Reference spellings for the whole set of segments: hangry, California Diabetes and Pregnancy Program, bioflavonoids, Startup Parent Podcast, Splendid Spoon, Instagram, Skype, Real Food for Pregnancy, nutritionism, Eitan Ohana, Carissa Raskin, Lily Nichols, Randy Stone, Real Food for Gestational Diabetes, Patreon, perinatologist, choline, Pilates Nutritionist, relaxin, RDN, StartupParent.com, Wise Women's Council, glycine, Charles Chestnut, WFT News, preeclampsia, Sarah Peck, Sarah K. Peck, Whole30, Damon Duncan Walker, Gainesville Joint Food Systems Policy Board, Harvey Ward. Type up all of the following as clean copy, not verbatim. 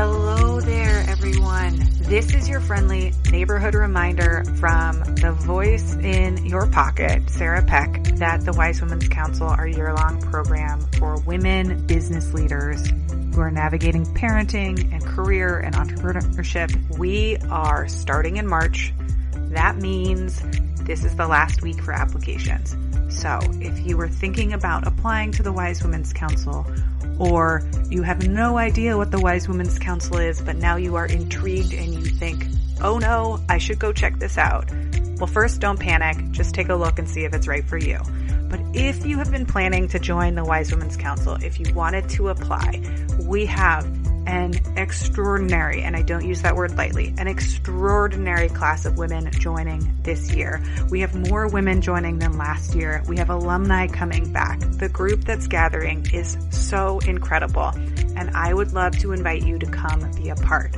Hello there, everyone. This is your friendly neighborhood reminder from the voice in your pocket, Sarah Peck, that the Wise Women's Council are a year-long program for women business leaders who are navigating parenting and career and entrepreneurship. We are starting in March. That means this is the last week for applications. So if you were thinking about applying to the Wise Women's Council, or you have no idea what the Wise Women's Council is, but now you are intrigued and you think, oh no, I should go check this out. Well, first, don't panic. Just take a look and see if it's right for you. But if you have been planning to join the Wise Women's Council, if you wanted to apply, we have an extraordinary, and I don't use that word lightly, an extraordinary class of women joining this year. We have more women joining than last year. We have alumni coming back. The group that's gathering is so incredible, and I would love to invite you to come be a part.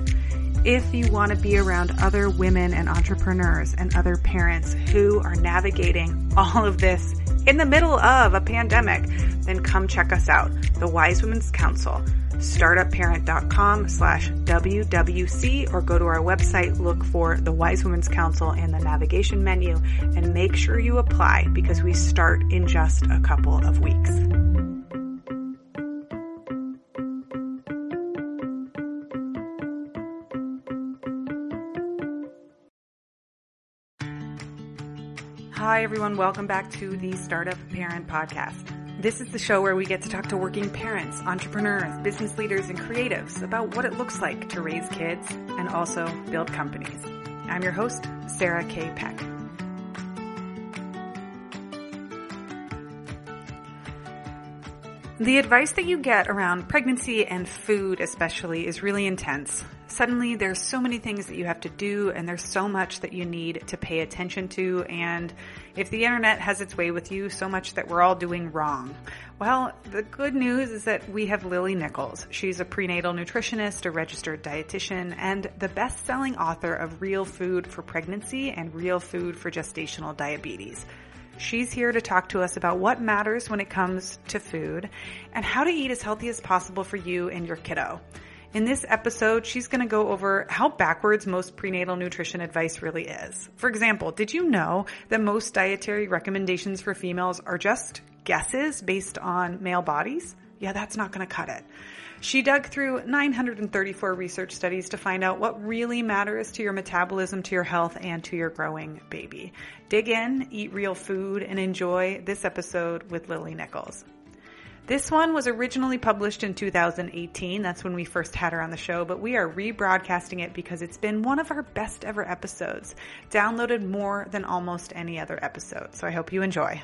If you want to be around other women and entrepreneurs and other parents who are navigating all of this in the middle of a pandemic, then come check us out. The Wise Women's Council. StartupParent.com/WWC, or go to our website, look for the Wise Women's Council in the navigation menu, and make sure you apply because we start in just a couple of weeks. Hi everyone, welcome back to the Startup Parent Podcast. This is the show where we get to talk to working parents, entrepreneurs, business leaders, and creatives about what it looks like to raise kids and also build companies. I'm your host, Sarah K. Peck. The advice that you get around pregnancy and food especially is really intense. Suddenly there's so many things that you have to do, and there's so much that you need to pay attention to, and if the internet has its way with you, so much that we're all doing wrong. Well, the good news is that we have Lily Nichols. She's a prenatal nutritionist, a registered dietitian, and the best-selling author of Real Food for Pregnancy and Real Food for Gestational Diabetes. She's here to talk to us about what matters when it comes to food and how to eat as healthy as possible for you and your kiddo. In this episode, she's going to go over how backwards most prenatal nutrition advice really is. For example, did you know that most dietary recommendations for females are just guesses based on male bodies? Yeah, that's not going to cut it. She dug through 934 research studies to find out what really matters to your metabolism, to your health, and to your growing baby. Dig in, eat real food, and enjoy this episode with Lily Nichols. This one was originally published in 2018. That's when we first had her on the show, but we are rebroadcasting it because it's been one of our best ever episodes, downloaded more than almost any other episode. So I hope you enjoy.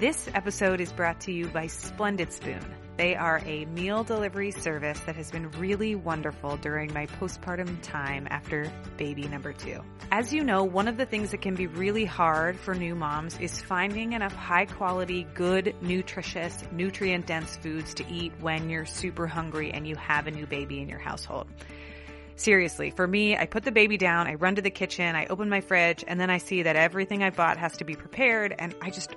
This episode is brought to you by Splendid Spoon. They are a meal delivery service that has been really wonderful during my postpartum time after baby number 2. As you know, one of the things that can be really hard for new moms is finding enough high quality, good, nutritious, nutrient dense foods to eat when you're super hungry and you have a new baby in your household. Seriously, for me, I put the baby down, I run to the kitchen, I open my fridge, and then I see that everything I bought has to be prepared, and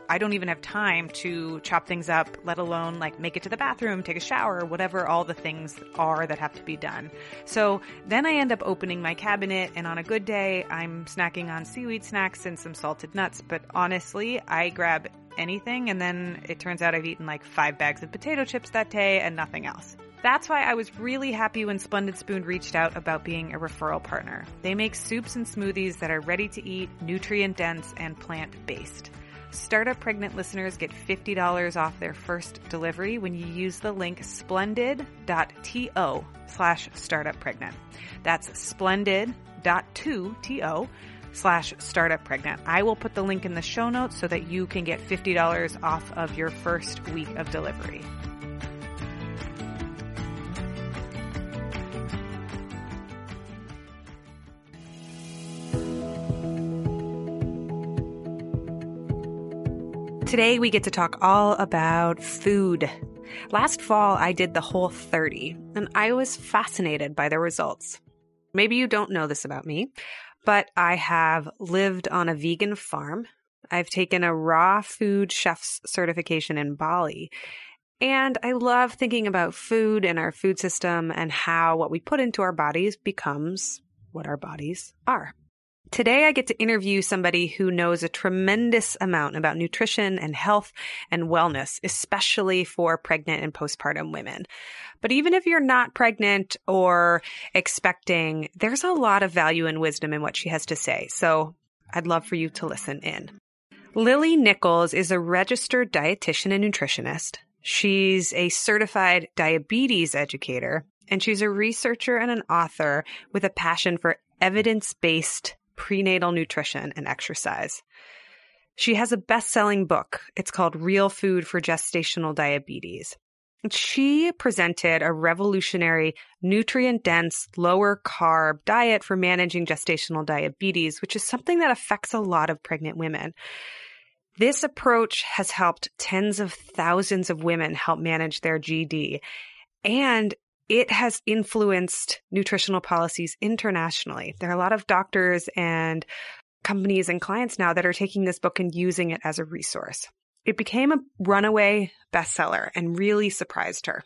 I don't even have time to chop things up, let alone like make it to the bathroom, take a shower, whatever all the things are that have to be done. So then I end up opening my cabinet, and on a good day, I'm snacking on seaweed snacks and some salted nuts, but honestly, I grab anything, and then it turns out I've eaten like 5 bags of potato chips that day and nothing else. That's why I was really happy when Splendid Spoon reached out about being a referral partner. They make soups and smoothies that are ready to eat, nutrient-dense, and plant-based. Startup Pregnant listeners get $50 off their first delivery when you use the link splendid.to/startuppregnant. That's splendid.to/startuppregnant. I will put the link in the show notes so that you can get $50 off of your first week of delivery. Today we get to talk all about food. Last fall I did the Whole30, and I was fascinated by the results. Maybe you don't know this about me, but I have lived on a vegan farm. I've taken a raw food chef's certification in Bali, And I love thinking about food and our food system and how what we put into our bodies becomes what our bodies are. Today, I get to interview somebody who knows a tremendous amount about nutrition and health and wellness, especially for pregnant and postpartum women. But even if you're not pregnant or expecting, there's a lot of value and wisdom in what she has to say. So I'd love for you to listen in. Lily Nichols is a registered dietitian and nutritionist. She's a certified diabetes educator, and she's a researcher and an author with a passion for evidence-based prenatal nutrition and exercise. She has a best-selling book. It's called Real Food for Gestational Diabetes. She presented a revolutionary, nutrient-dense, lower-carb diet for managing gestational diabetes, which is something that affects a lot of pregnant women. This approach has helped tens of thousands of women help manage their GD, and it has influenced nutritional policies internationally. There are a lot of doctors and companies and clients now that are taking this book and using it as a resource. It became a runaway bestseller and really surprised her.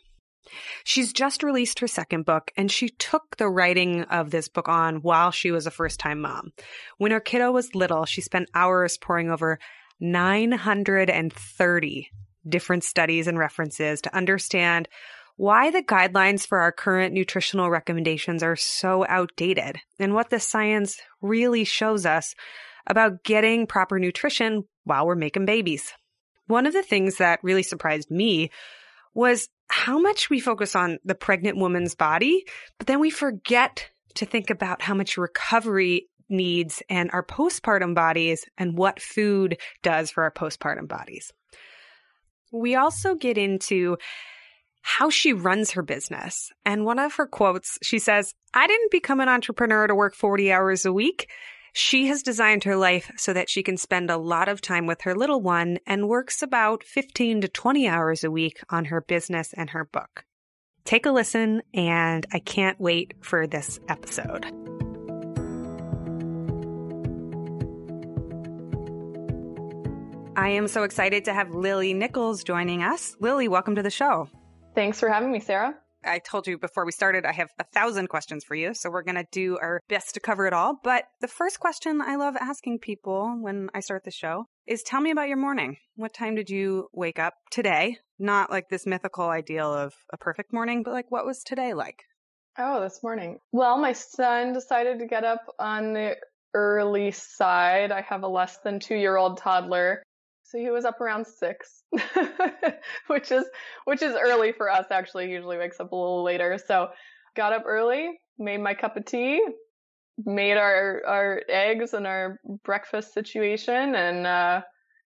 She's just released her second book, and she took the writing of this book on while she was a first-time mom. When her kiddo was little, she spent hours poring over 930 different studies and references to understand why the guidelines for our current nutritional recommendations are so outdated and what the science really shows us about getting proper nutrition while we're making babies. One of the things that really surprised me was how much we focus on the pregnant woman's body, but then we forget to think about how much recovery needs and our postpartum bodies and what food does for our postpartum bodies. We also get into how she runs her business. And one of her quotes, she says, "I didn't become an entrepreneur to work 40 hours a week. She has designed her life so that she can spend a lot of time with her little one and works about 15 to 20 hours a week on her business and her book." Take a listen, and I can't wait for this episode. I am so excited to have Lily Nichols joining us. Lily, welcome to the show. Thanks for having me, Sarah. I told you before we started, I have 1,000 questions for you, so we're going to do our best to cover it all. But the first question I love asking people when I start the show is, tell me about your morning. What time did you wake up today? Not like this mythical ideal of a perfect morning, but like, what was today like? Oh, this morning. Well, my son decided to get up on the early side. I have a less than 2-year-old toddler. So he was up around 6, which is early for us, actually. He usually wakes up a little later. So got up early, made my cup of tea, made our eggs and our breakfast situation, and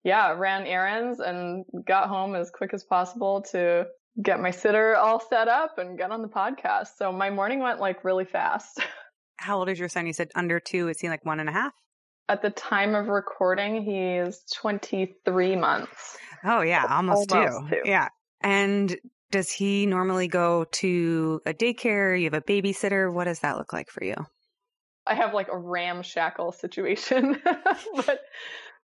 ran errands and got home as quick as possible to get my sitter all set up and get on the podcast. So my morning went like really fast. How old is your son? You said under 2. Is he like 1.5? At the time of recording, he is 23 months. Oh, yeah. Almost two. Yeah. And does he normally go to a daycare? You have a babysitter? What does that look like for you? I have like a ramshackle situation, but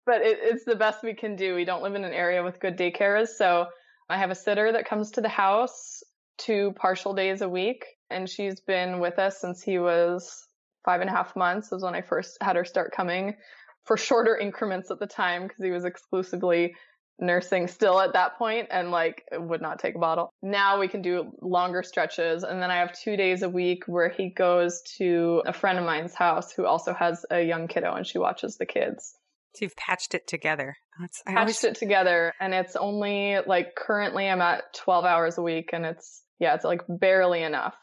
it's the best we can do. We don't live in an area with good daycares. So I have a sitter that comes to the house 2 partial days a week. And she's been with us since he was 5.5 months was when I first had her start coming for shorter increments at the time because he was exclusively nursing still at that point and like would not take a bottle. Now we can do longer stretches. And then I have 2 days a week where he goes to a friend of mine's house who also has a young kiddo and she watches the kids. So you've patched it together. Patched it together. And it's only like currently I'm at 12 hours a week and it's like barely enough.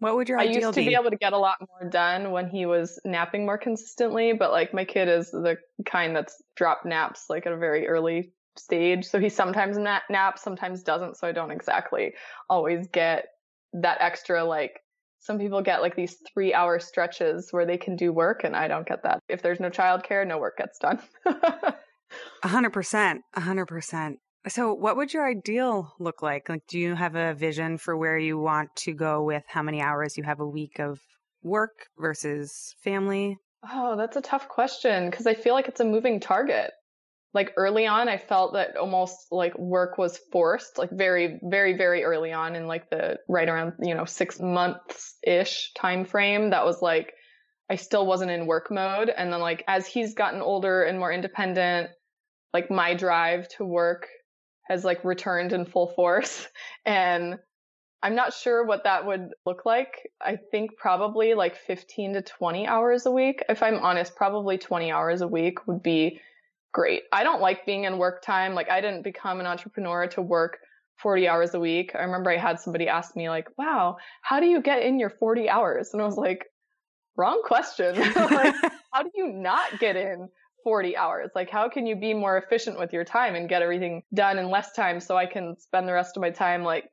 What would your ideal be? I used to be able to get a lot more done when he was napping more consistently, but like my kid is the kind that's dropped naps like at a very early stage. So he sometimes naps, sometimes doesn't. So I don't exactly always get that extra, like some people get like these 3-hour stretches where they can do work and I don't get that. If there's no childcare, no work gets done. 100%. So what would your ideal look like? Like, do you have a vision for where you want to go with how many hours you have a week of work versus family? Oh, that's a tough question because I feel like it's a moving target. Like early on, I felt that almost like work was forced, like very, very, very early on in like the right around, 6 months-ish time frame. That was like, I still wasn't in work mode. And then like, as he's gotten older and more independent, like my drive to work has like returned in full force. And I'm not sure what that would look like. I think probably like 15 to 20 hours a week. If I'm honest, probably 20 hours a week would be great. I don't like being in work time. Like I didn't become an entrepreneur to work 40 hours a week. I remember I had somebody ask me like, wow, how do you get in your 40 hours? And I was like, wrong question. Like, how do you not get in 40 hours? Like, how can you be more efficient with your time and get everything done in less time so I can spend the rest of my time like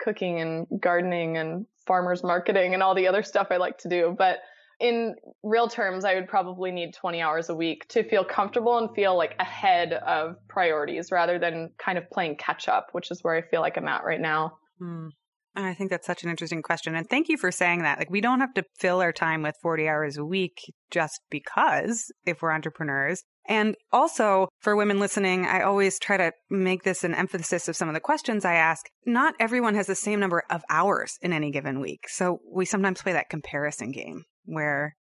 cooking and gardening and farmers marketing and all the other stuff I like to do. But in real terms, I would probably need 20 hours a week to feel comfortable and feel like ahead of priorities rather than kind of playing catch up, which is where I feel like I'm at right now. Mm. I think that's such an interesting question. And thank you for saying that. Like, we don't have to fill our time with 40 hours a week just because if we're entrepreneurs. And also for women listening, I always try to make this an emphasis of some of the questions I ask. Not everyone has the same number of hours in any given week. So we sometimes play that comparison game where,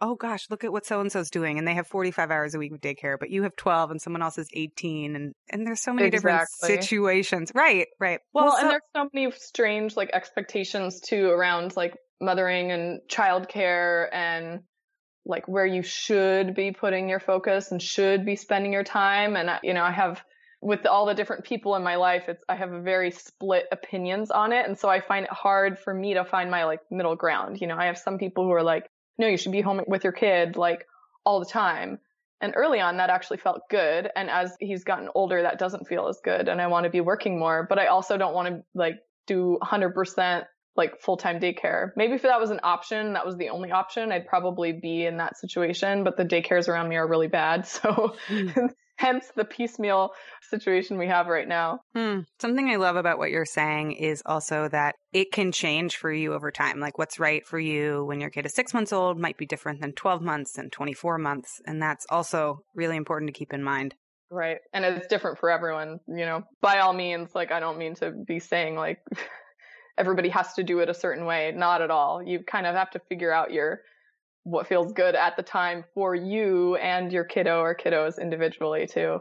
oh gosh, look at what so-and-so's doing. And they have 45 hours a week of daycare, but you have 12 and someone else is 18. And there's so many different situations. Right. Well, and there's so many strange like expectations too around like mothering and childcare and like where you should be putting your focus and should be spending your time. And, I have with all the different people in my life, I have very split opinions on it. And so I find it hard for me to find my like middle ground. I have some people who are like, no, you should be home with your kid like all the time. And early on that actually felt good. And as he's gotten older, that doesn't feel as good. And I want to be working more, but I also don't want to like do 100% like full-time daycare. Maybe if that was an option, that was the only option, I'd probably be in that situation, but the daycares around me are really bad. So hence the piecemeal situation we have right now. Something I love about what you're saying is also that it can change for you over time. Like what's right for you when your kid is 6 months old might be different than 12 months and 24 months. And that's also really important to keep in mind. Right. And it's different for everyone, by all means, like I don't mean to be saying like everybody has to do it a certain way. Not at all. You kind of have to figure out what feels good at the time for you and your kiddo or kiddos individually too.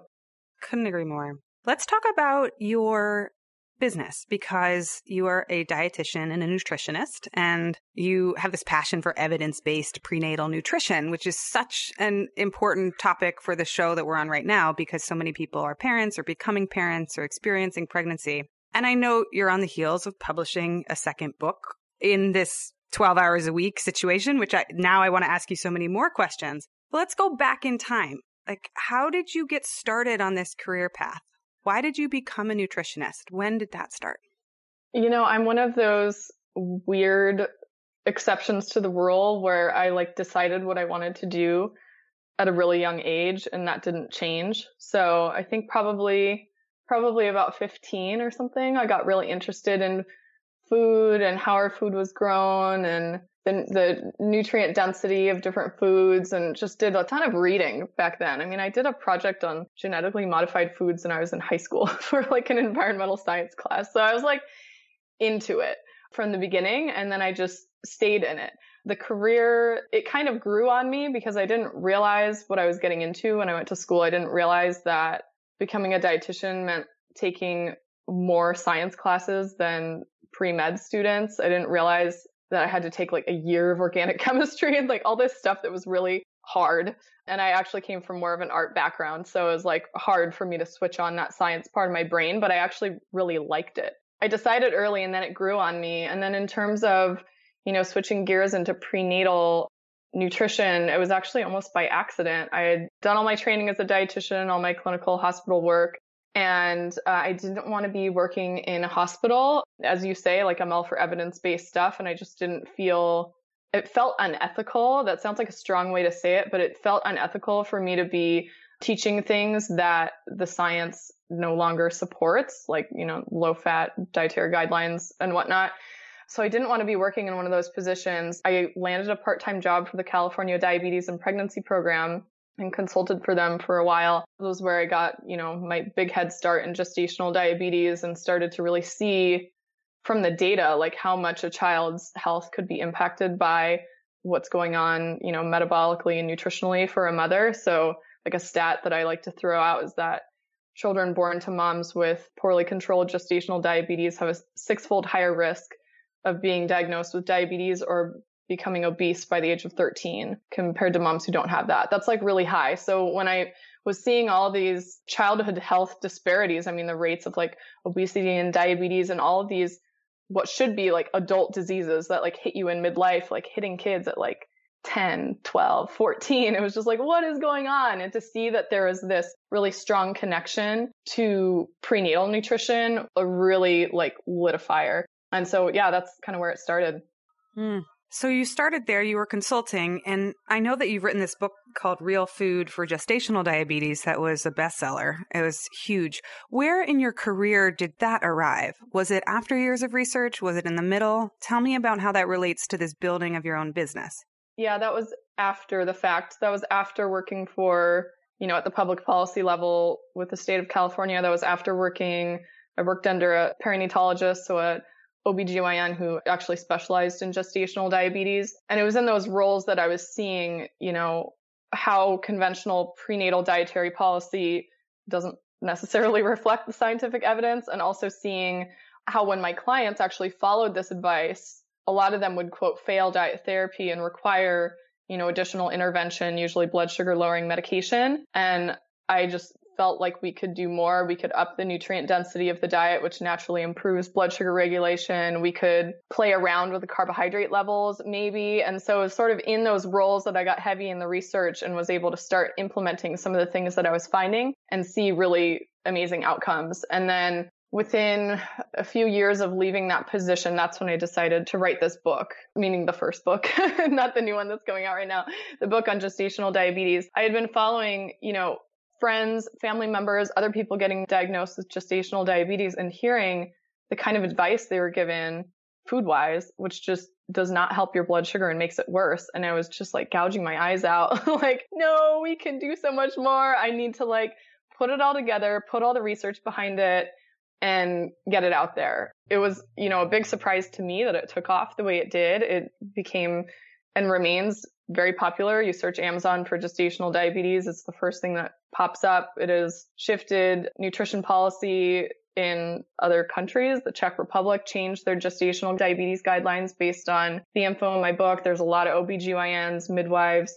Couldn't agree more. Let's talk about your business because you are a dietitian and a nutritionist and you have this passion for evidence-based prenatal nutrition, which is such an important topic for the show that we're on right now because so many people are parents or becoming parents or experiencing pregnancy. And I know you're on the heels of publishing a second book in this 12 hours a week situation, which I want to ask you so many more questions. But let's go back in time. Like, how did you get started on this career path? Why did you become a nutritionist? When did that start? I'm one of those weird exceptions to the rule where I like decided what I wanted to do at a really young age, and that didn't change. So I think probably about 15 or something, I got really interested in food and how our food was grown and the nutrient density of different foods and just did a ton of reading back then. I mean, I did a project on genetically modified foods when I was in high school for like an environmental science class. So I was like into it from the beginning and then I just stayed in it. The career, it kind of grew on me because I didn't realize what I was getting into when I went to school. I didn't realize that becoming a dietitian meant taking more science classes than pre-med students. I didn't realize that I had to take like a year of organic chemistry and like all this stuff that was really hard. And I actually came from more of an art background. So it was like hard for me to switch on that science part of my brain, but I actually really liked it. I decided early and then it grew on me. And then in terms of, switching gears into prenatal nutrition, it was actually almost by accident. I had done all my training as a dietitian, all my clinical hospital work, and I didn't want to be working in a hospital. As you say, like I'm all for evidence-based stuff, and I just didn't feel, it felt unethical. That sounds like a strong way to say it, but it felt unethical for me to be teaching things that the science no longer supports, like, low-fat dietary guidelines and whatnot. So I didn't want to be working in one of those positions. I landed a part-time job for the California Diabetes and Pregnancy Program and consulted for them for a while. This was where I got, my big head start in gestational diabetes and started to really see from the data, like how much a child's health could be impacted by what's going on, metabolically and nutritionally for a mother. So like a stat that I like to throw out is that children born to moms with poorly controlled gestational diabetes have a 6-fold higher risk of being diagnosed with diabetes or becoming obese by the age of 13 compared to moms who don't have that. That's like really high. So when I was seeing all these childhood health disparities, I mean, the rates of like obesity and diabetes and all of these, what should be like adult diseases that like hit you in midlife, like hitting kids at like 10, 12, 14. It was just like, what is going on? And to see that there was this really strong connection to prenatal nutrition, a really like lit a fire. And so, yeah, that's kind of where it started. Mm. So you started there, you were consulting, and I know that you've written this book called Real Food for Gestational Diabetes that was a bestseller. It was huge. Where in your career did that arrive? Was it after years of research? Was it in the middle? Tell me about how that relates to this building of your own business. Yeah, that was after the fact. That was after working for, at the public policy level with the state of California. That was after working. I worked under a perinatologist, so a OBGYN who actually specialized in gestational diabetes. And it was in those roles that I was seeing, how conventional prenatal dietary policy doesn't necessarily reflect the scientific evidence. And also seeing how when my clients actually followed this advice, a lot of them would, quote, fail diet therapy and require, additional intervention, usually blood sugar lowering medication. And I just felt like we could do more. We could up the nutrient density of the diet, which naturally improves blood sugar regulation. We could play around with the carbohydrate levels, maybe. And so it was sort of in those roles that I got heavy in the research and was able to start implementing some of the things that I was finding and see really amazing outcomes. And then within a few years of leaving that position, that's when I decided to write this book, meaning the first book, not the new one that's going out right now, the book on gestational diabetes. I had been following, friends, family members, other people getting diagnosed with gestational diabetes and hearing the kind of advice they were given food-wise, which just does not help your blood sugar and makes it worse. And I was just like gouging my eyes out, like, no, we can do so much more. I need to like put it all together, put all the research behind it and get it out there. It was, a big surprise to me that it took off the way it did. It became and remains very popular. You search Amazon for gestational diabetes. It's the first thing that pops up. It has shifted nutrition policy in other countries. The Czech Republic changed their gestational diabetes guidelines based on the info in my book. There's a lot of OBGYNs, midwives,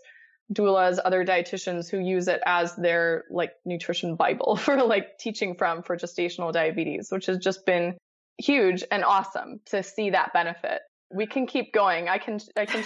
doulas, other dietitians who use it as their like nutrition Bible for like teaching from for gestational diabetes, which has just been huge and awesome to see that benefit. We can keep going. I can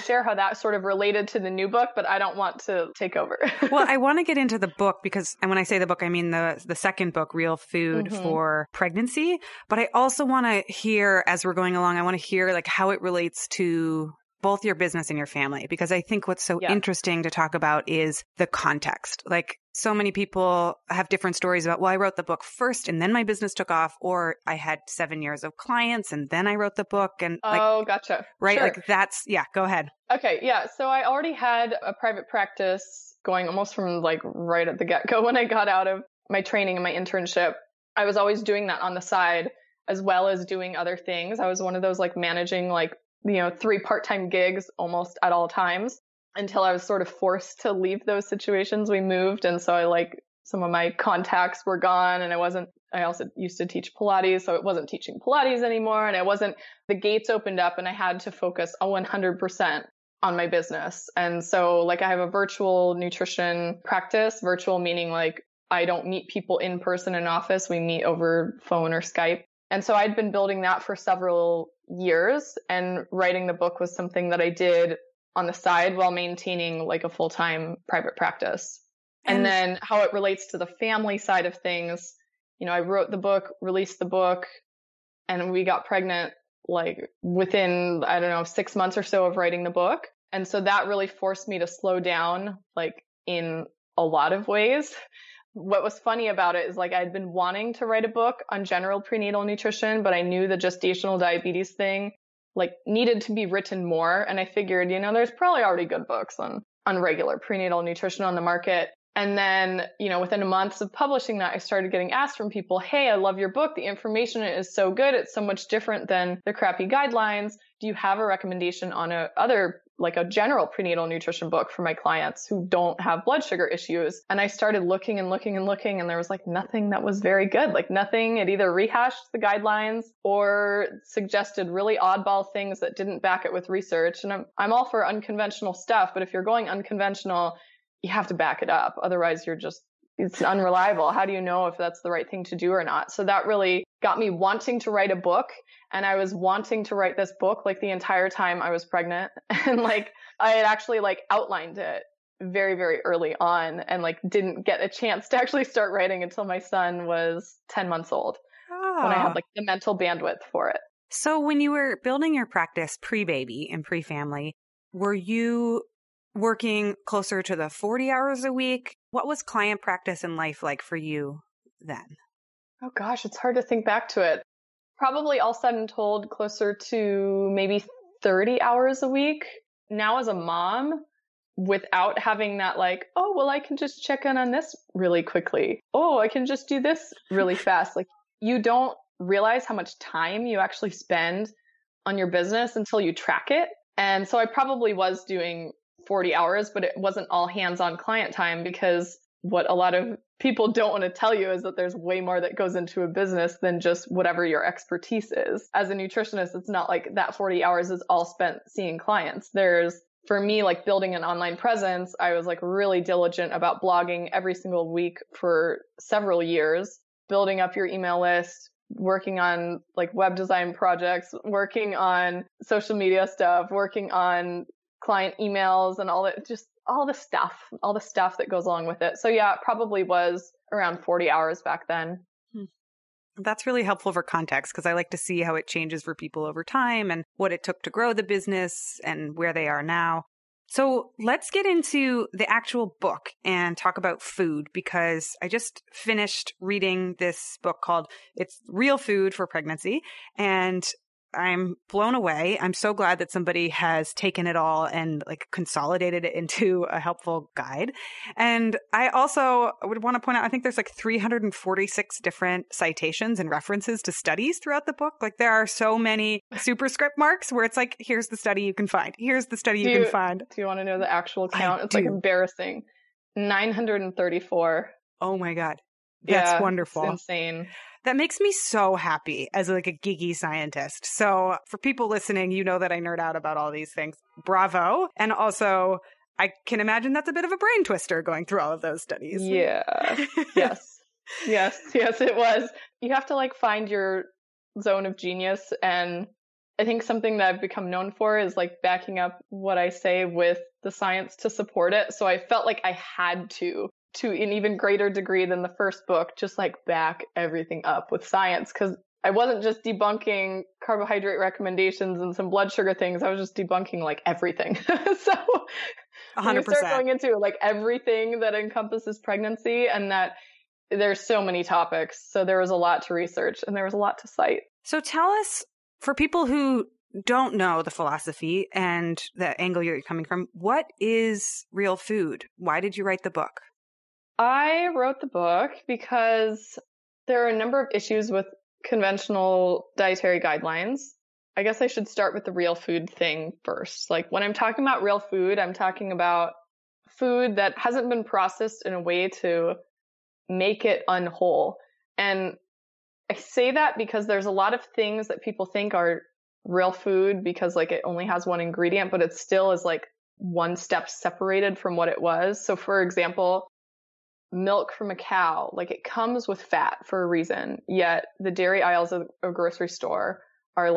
share how that sort of related to the new book, but I don't want to take over. Well, I want to get into the book because, and when I say the book, I mean the second book, Real Food for Pregnancy. But I also want to hear, as we're going along, I want to hear like how it relates to both your business and your family, because I think what's so interesting to talk about is the context. Like so many people have different stories about, well, I wrote the book first and then my business took off, or I had 7 years of clients and then I wrote the book. And gotcha. Right. Sure. Like that's, go ahead. Okay. Yeah. So I already had a private practice going almost from like right at the get-go when I got out of my training and my internship. I was always doing that on the side as well as doing other things. I was one of those like managing like 3 part-time gigs almost at all times until I was sort of forced to leave those situations. We moved. And so I like some of my contacts were gone and I also used to teach Pilates. So it wasn't teaching Pilates anymore. And the gates opened up and I had to focus 100% on my business. And so like I have a virtual nutrition practice, virtual meaning like I don't meet people in person in office. We meet over phone or Skype. And so I'd been building that for several years, and writing the book was something that I did on the side while maintaining like a full-time private practice. And then how it relates to the family side of things, I wrote the book, released the book, and we got pregnant like within, 6 months or so of writing the book. And so that really forced me to slow down like in a lot of ways. What was funny about it is like I'd been wanting to write a book on general prenatal nutrition, but I knew the gestational diabetes thing like needed to be written more. And I figured, there's probably already good books on regular prenatal nutrition on the market. And then, you know, within a month of publishing that, I started getting asked from people, hey, I love your book. The information is so good. It's so much different than the crappy guidelines. Do you have a recommendation on a general prenatal nutrition book for my clients who don't have blood sugar issues? And I started looking, and there was nothing that was very good, nothing. It either rehashed the guidelines or suggested really oddball things that didn't back it with research. And I'm all for unconventional stuff, but if you're going unconventional, you have to back it up. Otherwise, it's unreliable. How do you know if that's the right thing to do or not? So that really got me wanting to write a book. And I was wanting to write this book the entire time I was pregnant. And I had actually outlined it very, very early on and didn't get a chance to actually start writing until my son was 10 months old when I had the mental bandwidth for it. So when you were building your practice pre-baby and pre-family, were you working closer to the 40 hours a week? What was client practice and life like for you then? Oh gosh, it's hard to think back to it. Probably all said and told closer to maybe 30 hours a week. Now as a mom, without having that I can just check in on this really quickly. Oh, I can just do this really fast. You don't realize how much time you actually spend on your business until you track it. And so I probably was doing 40 hours, but it wasn't all hands-on client time, because what a lot of people don't want to tell you is that there's way more that goes into a business than just whatever your expertise is. As a nutritionist, it's not that 40 hours is all spent seeing clients. There's, for me, building an online presence, I was really diligent about blogging every single week for several years, building up your email list, working on web design projects, working on social media stuff, working on client emails and all that, just all the stuff that goes along with it. So yeah, it probably was around 40 hours back then. That's really helpful for context, because I like to see how it changes for people over time and what it took to grow the business and where they are now. So let's get into the actual book and talk about food, because I just finished reading this book called It's Real Food for Pregnancy, and I'm blown away. I'm so glad that somebody has taken it all and consolidated it into a helpful guide. And I also would want to point out, I think there's 346 different citations and references to studies throughout the book. There are so many superscript marks where it's here's the study you can find. Here's the study you can find. Do you want to know the actual count? It's embarrassing. 934. Oh my God. That's wonderful. It's insane. That makes me so happy as a geeky scientist. So for people listening, you know that I nerd out about all these things. Bravo. And also, I can imagine that's a bit of a brain twister going through all of those studies. Yeah. Yes, it was. You have to find your zone of genius. And I think something that I've become known for is backing up what I say with the science to support it. So I felt I had to an even greater degree than the first book, just back everything up with science. Cause I wasn't just debunking carbohydrate recommendations and some blood sugar things. I was just debunking everything. So 100%. When you start going into everything that encompasses pregnancy, and that there's so many topics. So there was a lot to research and there was a lot to cite. So tell us, for people who don't know the philosophy and the angle you're coming from, what is real food? Why did you write the book? I wrote the book because there are a number of issues with conventional dietary guidelines. I guess I should start with the real food thing first. When I'm talking about real food, I'm talking about food that hasn't been processed in a way to make it unwhole. And I say that because there's a lot of things that people think are real food because it only has one ingredient, but it still is one step separated from what it was. So for example, milk from a cow, it comes with fat for a reason, yet the dairy aisles of a grocery store are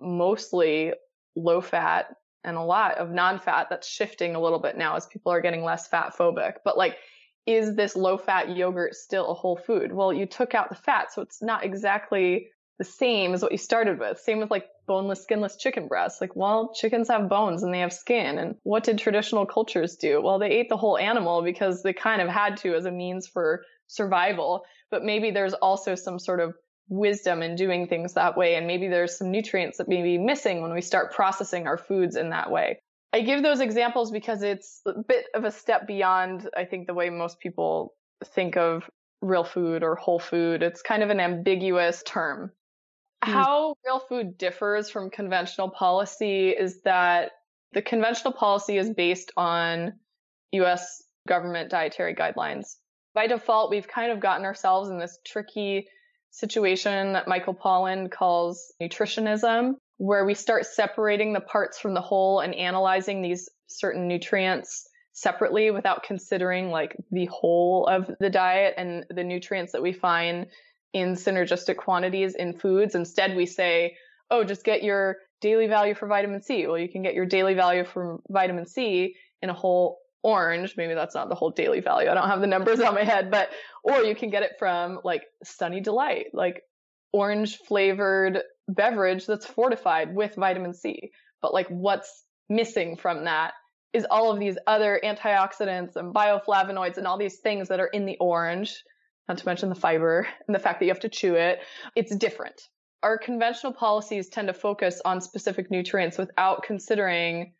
mostly low fat and a lot of non-fat. That's shifting a little bit now as people are getting less fat phobic. But is this low fat yogurt still a whole food? Well, you took out the fat, so it's not exactly the same as what you started with. Same with boneless, skinless chicken breasts. Chickens have bones and they have skin. And what did traditional cultures do? Well, they ate the whole animal because they kind of had to as a means for survival. But maybe there's also some sort of wisdom in doing things that way. And maybe there's some nutrients that may be missing when we start processing our foods in that way. I give those examples because it's a bit of a step beyond, I think, the way most people think of real food or whole food. It's kind of an ambiguous term. Mm. How real food differs from conventional policy is that the conventional policy is based on U.S. government dietary guidelines. By default, we've kind of gotten ourselves in this tricky situation that Michael Pollan calls nutritionism, where we start separating the parts from the whole and analyzing these certain nutrients separately without considering like the whole of the diet and the nutrients that we find in synergistic quantities in foods. Instead, we say, oh, just get your daily value for vitamin C. Well, you can get your daily value from vitamin C in a whole orange. Maybe that's not the whole daily value. I don't have the numbers on my head, but, or you can get it from like Sunny Delight, like orange flavored beverage that's fortified with vitamin C. But like what's missing from that is all of these other antioxidants and bioflavonoids and all these things that are in the orange, not to mention the fiber and the fact that you have to chew it. It's different. Our conventional policies tend to focus on specific nutrients without considering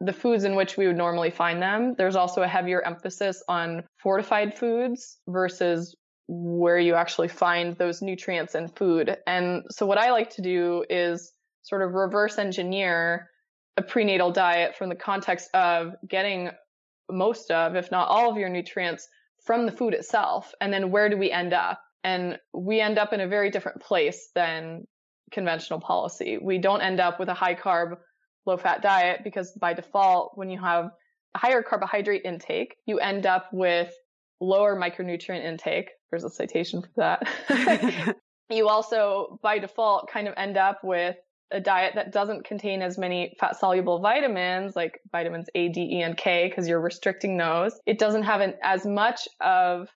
the foods in which we would normally find them. There's also a heavier emphasis on fortified foods versus where you actually find those nutrients in food. And so what I like to do is sort of reverse engineer a prenatal diet from the context of getting most of, if not all of your nutrients from the food itself. And then where do we end up? And we end up in a very different place than conventional policy. We don't end up with a high carb, low fat diet because by default, when you have a higher carbohydrate intake, you end up with lower micronutrient intake. There's a citation for that. You also, by default, kind of end up with a diet that doesn't contain as many fat soluble vitamins, like vitamins A, D, E, and K, because you're restricting those. It doesn't have as much of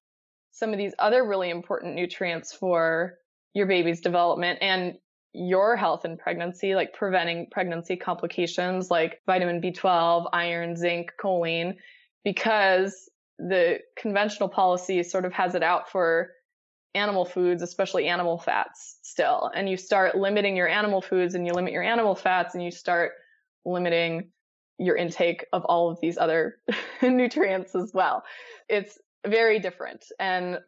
some of these other really important nutrients for your baby's development and your health in pregnancy, like preventing pregnancy complications like vitamin B12, iron, zinc, choline, because the conventional policy sort of has it out for animal foods, especially animal fats still. And you start limiting your animal foods and you limit your animal fats and you start limiting your intake of all of these other nutrients as well. It's very different. And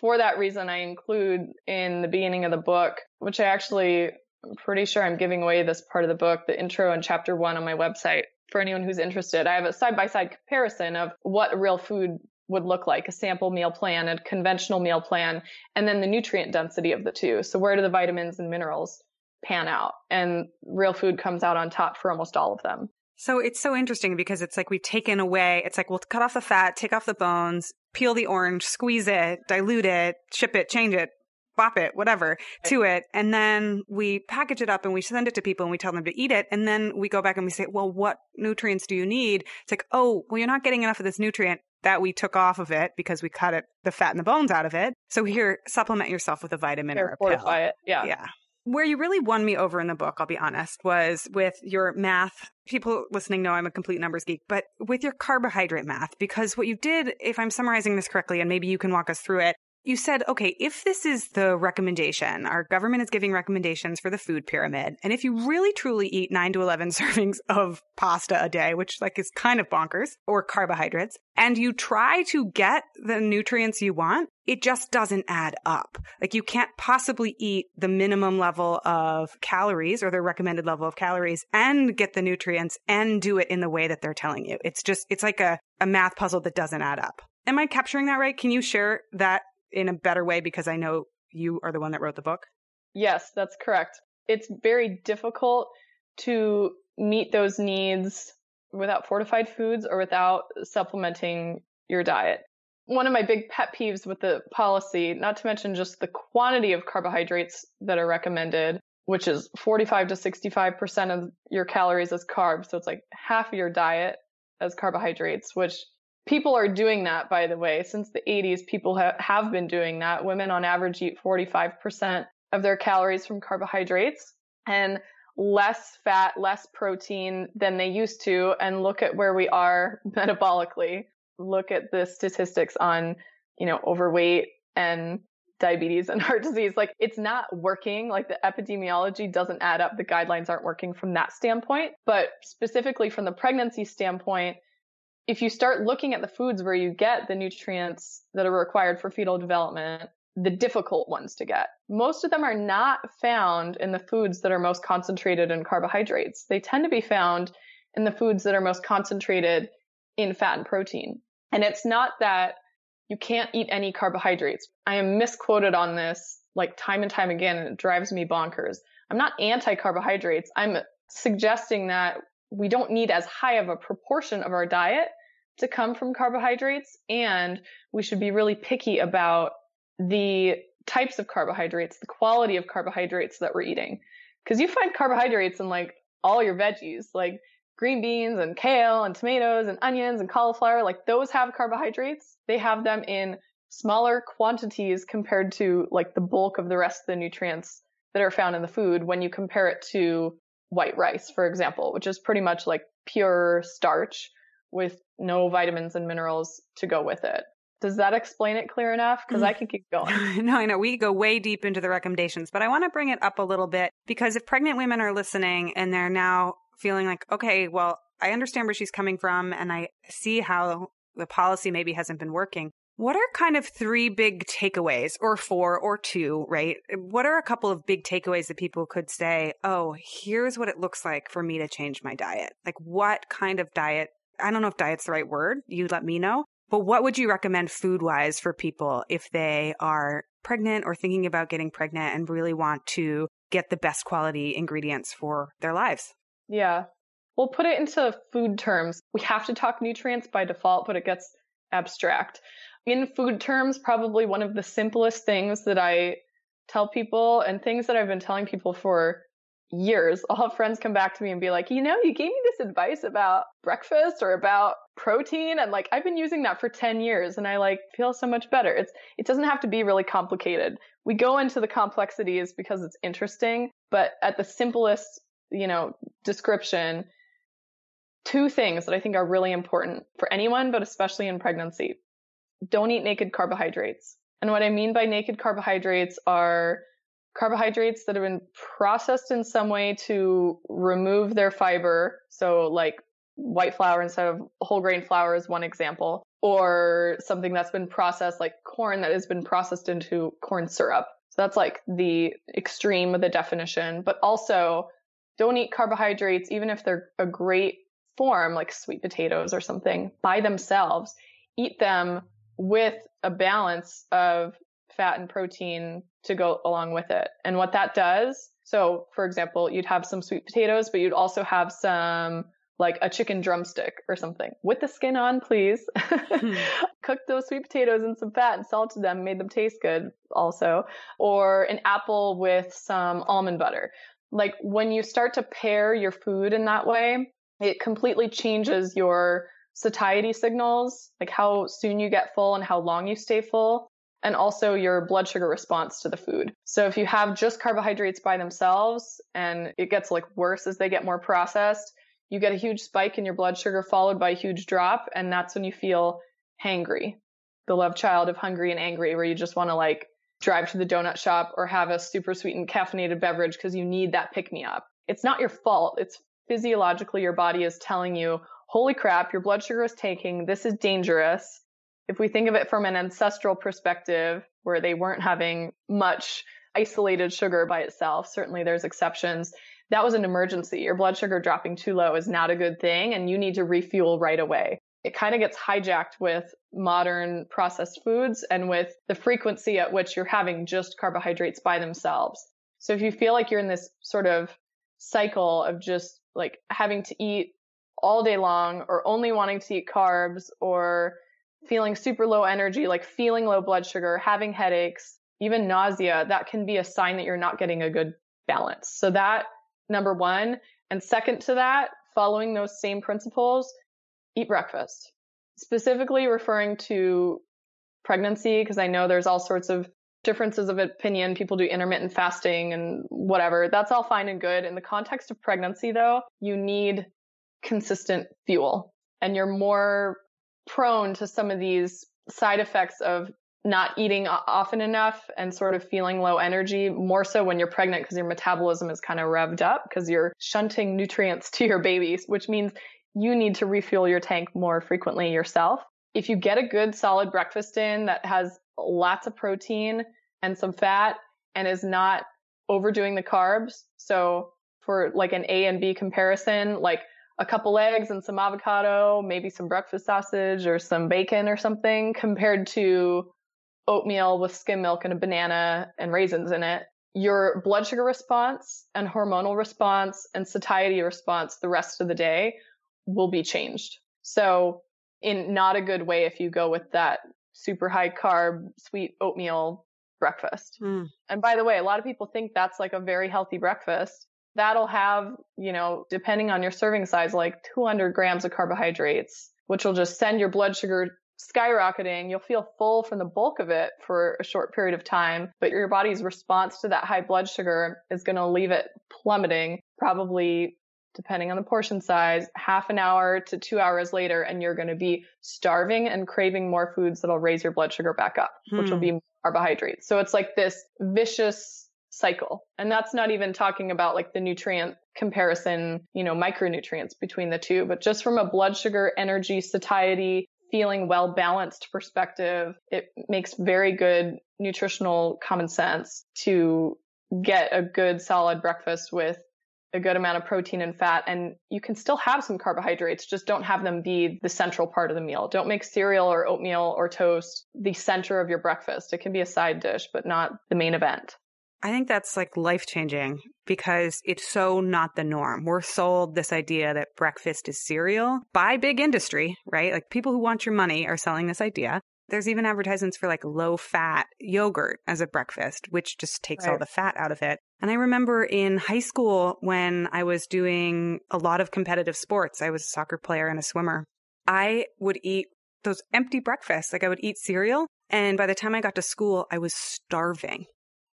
for that reason, I include in the beginning of the book, which I actually, I'm pretty sure I'm giving away this part of the book, the intro and chapter 1 on my website. For anyone who's interested, I have a side-by-side comparison of what real food would look like, a sample meal plan, a conventional meal plan, and then the nutrient density of the two. So where do the vitamins and minerals pan out? And real food comes out on top for almost all of them. So it's so interesting because it's like we've taken away, it's like, we'll cut off the fat, take off the bones, peel the orange, squeeze it, dilute it, ship it, change it, bop it, whatever, to it. And then we package it up and we send it to people and we tell them to eat it. And then we go back and we say, well, what nutrients do you need? It's like, oh, well, you're not getting enough of this nutrient that we took off of it because we cut it, the fat and the bones out of it. So here, supplement yourself with a vitamin or a pill. Fortify it. Yeah. Yeah. Where you really won me over in the book, I'll be honest, was with your math. People listening know I'm a complete numbers geek, but with your carbohydrate math, because what you did, if I'm summarizing this correctly, and maybe you can walk us through it, you said, okay, if this is the recommendation, our government is giving recommendations for the food pyramid. And if you really truly eat 9 to 11 servings of pasta a day, which like is kind of bonkers, or carbohydrates, and you try to get the nutrients you want, it just doesn't add up. Like you can't possibly eat the minimum level of calories or the recommended level of calories and get the nutrients and do it in the way that they're telling you. It's just, it's like a math puzzle that doesn't add up. Am I capturing that right? Can you share that in a better way, because I know you are the one that wrote the book? Yes, that's correct. It's very difficult to meet those needs without fortified foods or without supplementing your diet. One of my big pet peeves with the policy, not to mention just the quantity of carbohydrates that are recommended, which is 45 to 65% of your calories as carbs. So it's like half of your diet as carbohydrates, which people are doing that, by the way. Since the 80s, people have been doing that. Women on average eat 45% of their calories from carbohydrates and less fat, less protein than they used to. And look at where we are metabolically. Look at the statistics on, overweight and diabetes and heart disease, like it's not working, like the epidemiology doesn't add up, the guidelines aren't working from that standpoint. But specifically from the pregnancy standpoint, if you start looking at the foods where you get the nutrients that are required for fetal development, the difficult ones to get, most of them are not found in the foods that are most concentrated in carbohydrates. They tend to be found in the foods that are most concentrated in fat and protein. And it's not that you can't eat any carbohydrates. I am misquoted on this like time and time again, and it drives me bonkers. I'm not anti-carbohydrates. I'm suggesting that we don't need as high of a proportion of our diet to come from carbohydrates, and we should be really picky about the types of carbohydrates, the quality of carbohydrates that we're eating. Because you find carbohydrates in like all your veggies, like green beans and kale and tomatoes and onions and cauliflower, like those have carbohydrates. They have them in smaller quantities compared to like the bulk of the rest of the nutrients that are found in the food when you compare it to white rice, for example, which is pretty much like pure starch with no vitamins and minerals to go with it. Does that explain it clear enough? Because I can keep going. No, I know. We go way deep into the recommendations, but I want to bring it up a little bit because if pregnant women are listening and they're now feeling like, okay, well, I understand where she's coming from and I see how the policy maybe hasn't been working. What are kind of three big takeaways or four or two, right? What are a couple of big takeaways that people could say, oh, here's what it looks like for me to change my diet? Like what kind of diet? I don't know if diet's the right word. You let me know. But what would you recommend food-wise for people if they are pregnant or thinking about getting pregnant and really want to get the best quality ingredients for their lives? Yeah. We'll put it into food terms. We have to talk nutrients by default, but it gets abstract. In food terms, probably one of the simplest things that I tell people and things that I've been telling people for years, I'll have friends come back to me and be like, you know, you gave me this advice about breakfast or about protein. And like, I've been using that for 10 years and I like feel so much better. It doesn't have to be really complicated. We go into the complexities because it's interesting, but at the simplest, you know, description, two things that I think are really important for anyone, but especially in pregnancy. Don't eat naked carbohydrates. And what I mean by naked carbohydrates are carbohydrates that have been processed in some way to remove their fiber. So like white flour instead of whole grain flour is one example, or something that's been processed like corn that has been processed into corn syrup. So that's like the extreme of the definition, but also don't eat carbohydrates, even if they're a great form, like sweet potatoes or something by themselves, eat them with a balance of fat and protein to go along with it. And what that does, so for example, you'd have some sweet potatoes, but you'd also have some like a chicken drumstick or something with the skin on, please. Cook those sweet potatoes in some fat and salted them, made them taste good also, or an apple with some almond butter. Like when you start to pair your food in that way, it completely changes your satiety signals, like how soon you get full and how long you stay full, and also your blood sugar response to the food. So if you have just carbohydrates by themselves and it gets like worse as they get more processed, you get a huge spike in your blood sugar followed by a huge drop. And that's when you feel hangry, the love child of hungry and angry, where you just want to like drive to the donut shop or have a super sweetened caffeinated beverage because you need that pick me up. It's not your fault. It's physiologically your body is telling you, holy crap, your blood sugar is tanking. This is dangerous. If we think of it from an ancestral perspective, where they weren't having much isolated sugar by itself, certainly there's exceptions, that was an emergency. Your blood sugar dropping too low is not a good thing, and you need to refuel right away. It kind of gets hijacked with modern processed foods and with the frequency at which you're having just carbohydrates by themselves. So if you feel like you're in this sort of cycle of just like having to eat all day long or only wanting to eat carbs or feeling super low energy, like feeling low blood sugar, having headaches, even nausea, that can be a sign that you're not getting a good balance. So that, number one. And second to that, following those same principles, eat breakfast. Specifically referring to pregnancy, because I know there's all sorts of differences of opinion. People do intermittent fasting and whatever. That's all fine and good. In the context of pregnancy, though, you need consistent fuel, and you're more prone to some of these side effects of not eating often enough and sort of feeling low energy, more so when you're pregnant because your metabolism is kind of revved up because you're shunting nutrients to your babies, which means you need to refuel your tank more frequently yourself. If you get a good solid breakfast in that has lots of protein and some fat and is not overdoing the carbs, so for like an A and B comparison, like a couple eggs and some avocado, maybe some breakfast sausage or some bacon or something, compared to oatmeal with skim milk and a banana and raisins in it, your blood sugar response and hormonal response and satiety response the rest of the day will be changed. So in not a good way if you go with that super high carb, sweet oatmeal breakfast. Mm. And by the way, a lot of people think that's like a very healthy breakfast. That'll have, you know, depending on your serving size, like 200 grams of carbohydrates, which will just send your blood sugar skyrocketing. You'll feel full from the bulk of it for a short period of time, but your body's response to that high blood sugar is going to leave it plummeting, probably, depending on the portion size, half an hour to 2 hours later, and you're going to be starving and craving more foods that'll raise your blood sugar back up, which will be carbohydrates. So it's like this vicious cycle. And that's not even talking about like the nutrient comparison, you know, micronutrients between the two, but just from a blood sugar, energy, satiety, feeling well balanced perspective, it makes very good nutritional common sense to get a good solid breakfast with a good amount of protein and fat. And you can still have some carbohydrates, just don't have them be the central part of the meal. Don't make cereal or oatmeal or toast the center of your breakfast. It can be a side dish, but not the main event. I think that's like life-changing because it's so not the norm. We're sold this idea that breakfast is cereal by big industry, right? Like people who want your money are selling this idea. There's even advertisements for like low-fat yogurt as a breakfast, which just takes all the fat out of it. And I remember in high school when I was doing a lot of competitive sports, I was a soccer player and a swimmer, I would eat those empty breakfasts. Like I would eat cereal. And by the time I got to school, I was starving.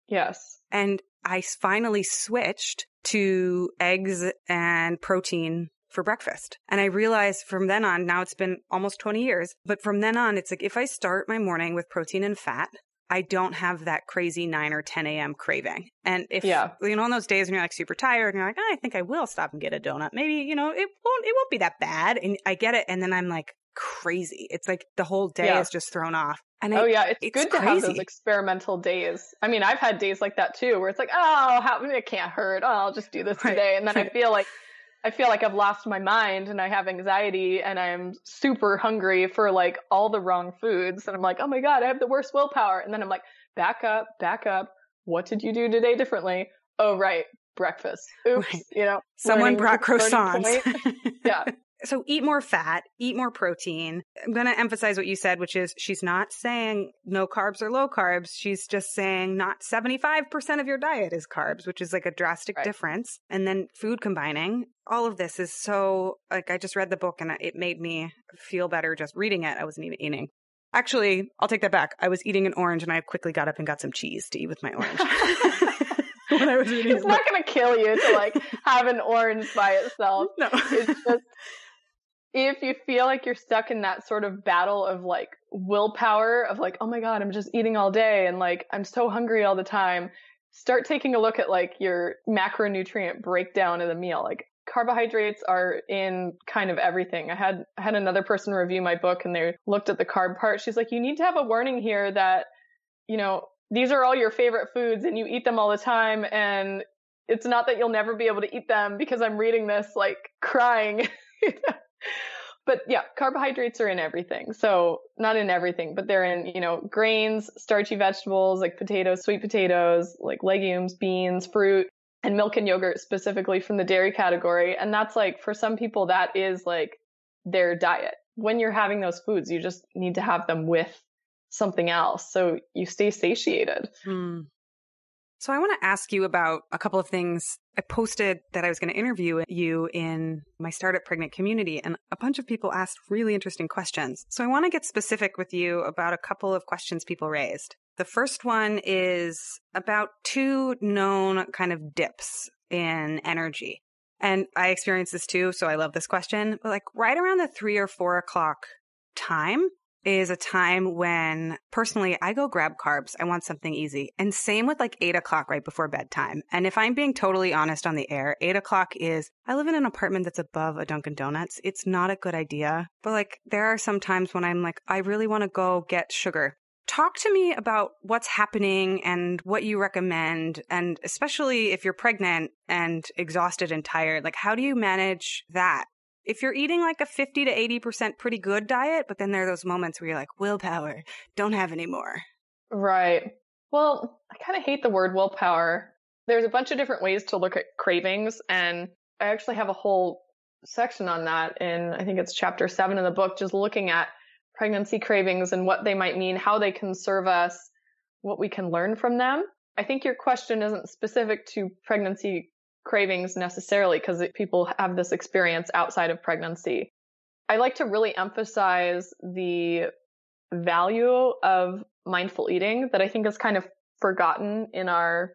Yes. And I finally switched to eggs and protein for breakfast. And I realized from then on, now it's been almost 20 years, but from then on, it's like if I start my morning with protein and fat, I don't have that crazy 9 or 10 a.m. craving. And if, you know, on those days when you're like super tired and you're like, oh, I think I will stop and get a donut. Maybe, you know, it won't be that bad. And I get it. And then I'm like crazy. It's like the whole day is just thrown off. And it's good to have those experimental days. I mean, I've had days like that too, where it's like, it can't hurt. Oh, I'll just do this today. And then I feel like I've lost my mind and I have anxiety and I'm super hungry for like all the wrong foods. And I'm like, oh my God, I have the worst willpower. And then I'm like, back up. What did you do today differently? Oh, right. Breakfast. Oops. Right. You know, someone brought croissants. Yeah. So eat more fat, eat more protein. I'm going to emphasize what you said, which is she's not saying no carbs or low carbs. She's just saying not 75% of your diet is carbs, which is like a drastic difference. And then food combining. All of this is so, like, I just read the book and it made me feel better just reading it. I wasn't even eating. Actually, I'll take that back. I was eating an orange and I quickly got up and got some cheese to eat with my orange. When I was reading it's not going to kill you to like have an orange by itself. No. It's just... if you feel like you're stuck in that sort of battle of like willpower of like, oh my God, I'm just eating all day and like, I'm so hungry all the time, start taking a look at like your macronutrient breakdown of the meal. Like carbohydrates are in kind of everything. I had another person review my book and they looked at the carb part. She's like, you need to have a warning here that, you know, these are all your favorite foods and you eat them all the time. And it's not that you'll never be able to eat them because I'm reading this like crying. But yeah, carbohydrates are in everything. So not in everything, but they're in, you know, grains, starchy vegetables, like potatoes, sweet potatoes, like legumes, beans, fruit, and milk and yogurt specifically from the dairy category. And that's like, for some people, that is like their diet. When you're having those foods, you just need to have them with something else, so you stay satiated. Mm. So I want to ask you about a couple of things. I posted that I was going to interview you in my Startup Pregnant community, and a bunch of people asked really interesting questions. So I want to get specific with you about a couple of questions people raised. The first one is about two known kind of dips in energy. And I experienced this too, so I love this question. But like right around the 3 or 4 o'clock time, is a time when personally I go grab carbs. I want something easy. And same with like 8 o'clock right before bedtime. And if I'm being totally honest on the air, 8 o'clock is, I live in an apartment that's above a Dunkin' Donuts. It's not a good idea. But like there are some times when I'm like, I really want to go get sugar. Talk to me about what's happening and what you recommend. And especially if you're pregnant and exhausted and tired, like how do you manage that? If you're eating like a 50 to 80% pretty good diet, but then there are those moments where you're like, willpower, don't have any more. Right. Well, I kind of hate the word willpower. There's a bunch of different ways to look at cravings. And I actually have a whole section on that in, I think it's chapter 7 in the book, just looking at pregnancy cravings and what they might mean, how they can serve us, what we can learn from them. I think your question isn't specific to pregnancy cravings necessarily, because people have this experience outside of pregnancy. I like to really emphasize the value of mindful eating that I think is kind of forgotten in our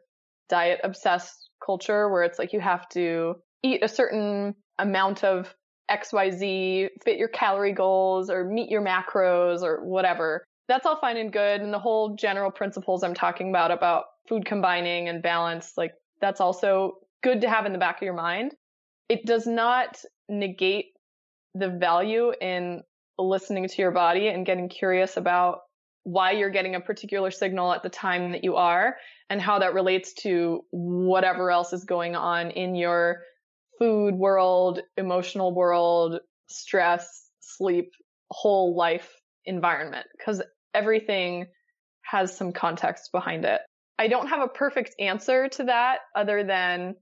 diet obsessed culture, where it's like you have to eat a certain amount of XYZ, fit your calorie goals or meet your macros or whatever. That's all fine and good. And the whole general principles I'm talking about food combining and balance, like that's also good to have in the back of your mind. It does not negate the value in listening to your body and getting curious about why you're getting a particular signal at the time that you are and how that relates to whatever else is going on in your food world, emotional world, stress, sleep, whole life environment, because everything has some context behind it. I don't have a perfect answer to that other than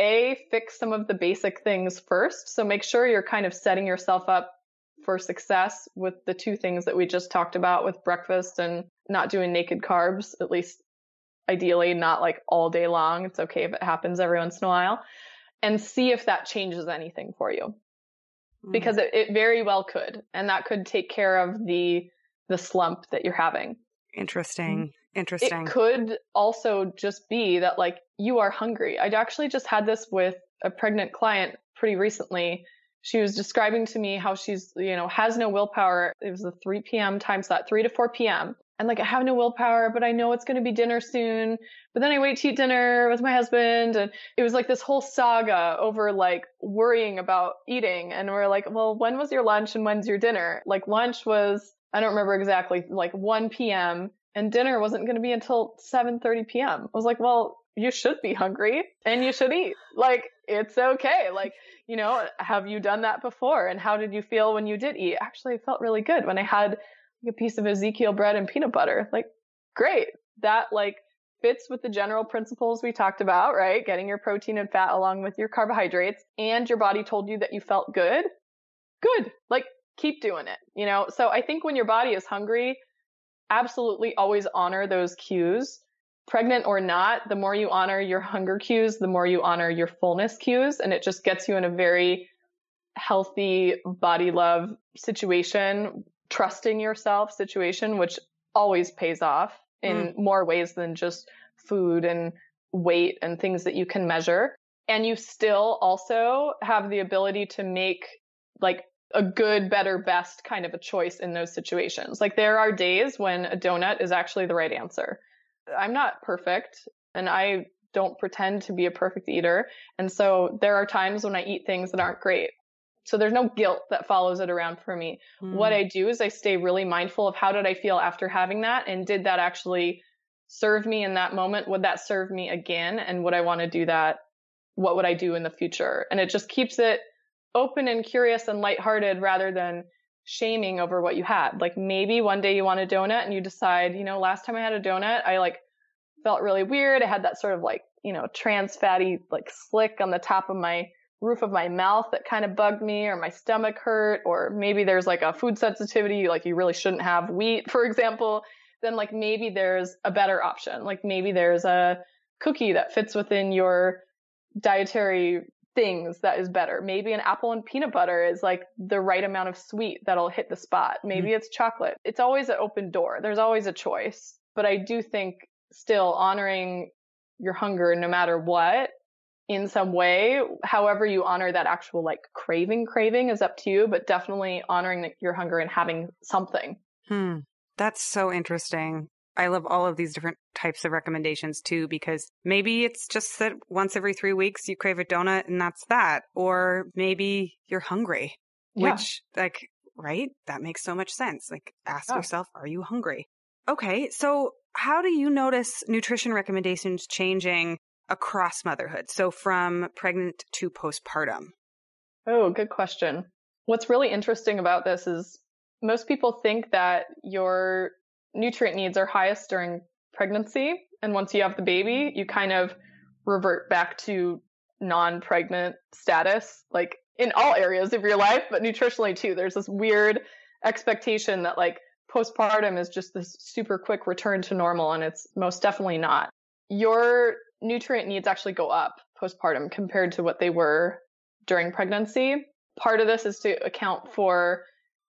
A, fix some of the basic things first. So make sure you're kind of setting yourself up for success with the two things that we just talked about with breakfast and not doing naked carbs, at least ideally, not like all day long. It's okay if it happens every once in a while, and see if that changes anything for you, because it very well could. And that could take care of the slump that you're having. Interesting. It could also just be that like you are hungry. I actually just had this with a pregnant client pretty recently. She was describing to me how she's, has no willpower. It was a 3 p.m. time slot, 3 to 4 p.m. And like, I have no willpower, but I know it's going to be dinner soon. But then I wait to eat dinner with my husband. And it was like this whole saga over like worrying about eating. And we're like, well, when was your lunch and when's your dinner? Like lunch was, I don't remember exactly, like 1 p.m. And dinner wasn't going to be until 7:30 p.m. I was like, well, you should be hungry and you should eat. Like, it's okay. Like, have you done that before? And how did you feel when you did eat? Actually, I felt really good when I had a piece of Ezekiel bread and peanut butter. Like, great. That like fits with the general principles we talked about, right? Getting your protein and fat along with your carbohydrates, and your body told you that you felt good. Good. Like, keep doing it, So I think when your body is hungry, absolutely always honor those cues. Pregnant or not, the more you honor your hunger cues, the more you honor your fullness cues. And it just gets you in a very healthy body love situation, trusting yourself situation, which always pays off in more ways than just food and weight and things that you can measure. And you still also have the ability to make like a good, better, best kind of a choice in those situations. Like there are days when a donut is actually the right answer. I'm not perfect and I don't pretend to be a perfect eater. And so there are times when I eat things that aren't great. So there's no guilt that follows it around for me. What I do is I stay really mindful of how did I feel after having that? And did that actually serve me in that moment? Would that serve me again? And would I want to do that? What would I do in the future? And it just keeps it open and curious and lighthearted rather than shaming over what you had. Like maybe one day you want a donut and you decide, last time I had a donut, I like felt really weird. I had that sort of like, trans fatty, like slick on the top of my roof of my mouth that kind of bugged me, or my stomach hurt, or maybe there's like a food sensitivity, like you really shouldn't have wheat, for example. Then like maybe there's a better option. Like maybe there's a cookie that fits within your dietary things that is better. Maybe an apple and peanut butter is like the right amount of sweet that'll hit the spot. Maybe it's chocolate. It's always an open door. There's always a choice. But I do think still honoring your hunger no matter what in some way, however you honor that actual like craving is up to you, but definitely honoring your hunger and having something That's so interesting. I love all of these different types of recommendations too, because maybe it's just that once every 3 weeks you crave a donut and that's that. Or maybe you're hungry, which right? That makes so much sense. Like ask yourself, are you hungry? Okay. So how do you notice nutrition recommendations changing across motherhood? So from pregnant to postpartum? Oh, good question. What's really interesting about this is most people think that your nutrient needs are highest during pregnancy. And once you have the baby, you kind of revert back to non-pregnant status, like in all areas of your life, but nutritionally too. There's this weird expectation that like postpartum is just this super quick return to normal, and it's most definitely not. Your nutrient needs actually go up postpartum compared to what they were during pregnancy. Part of this is to account for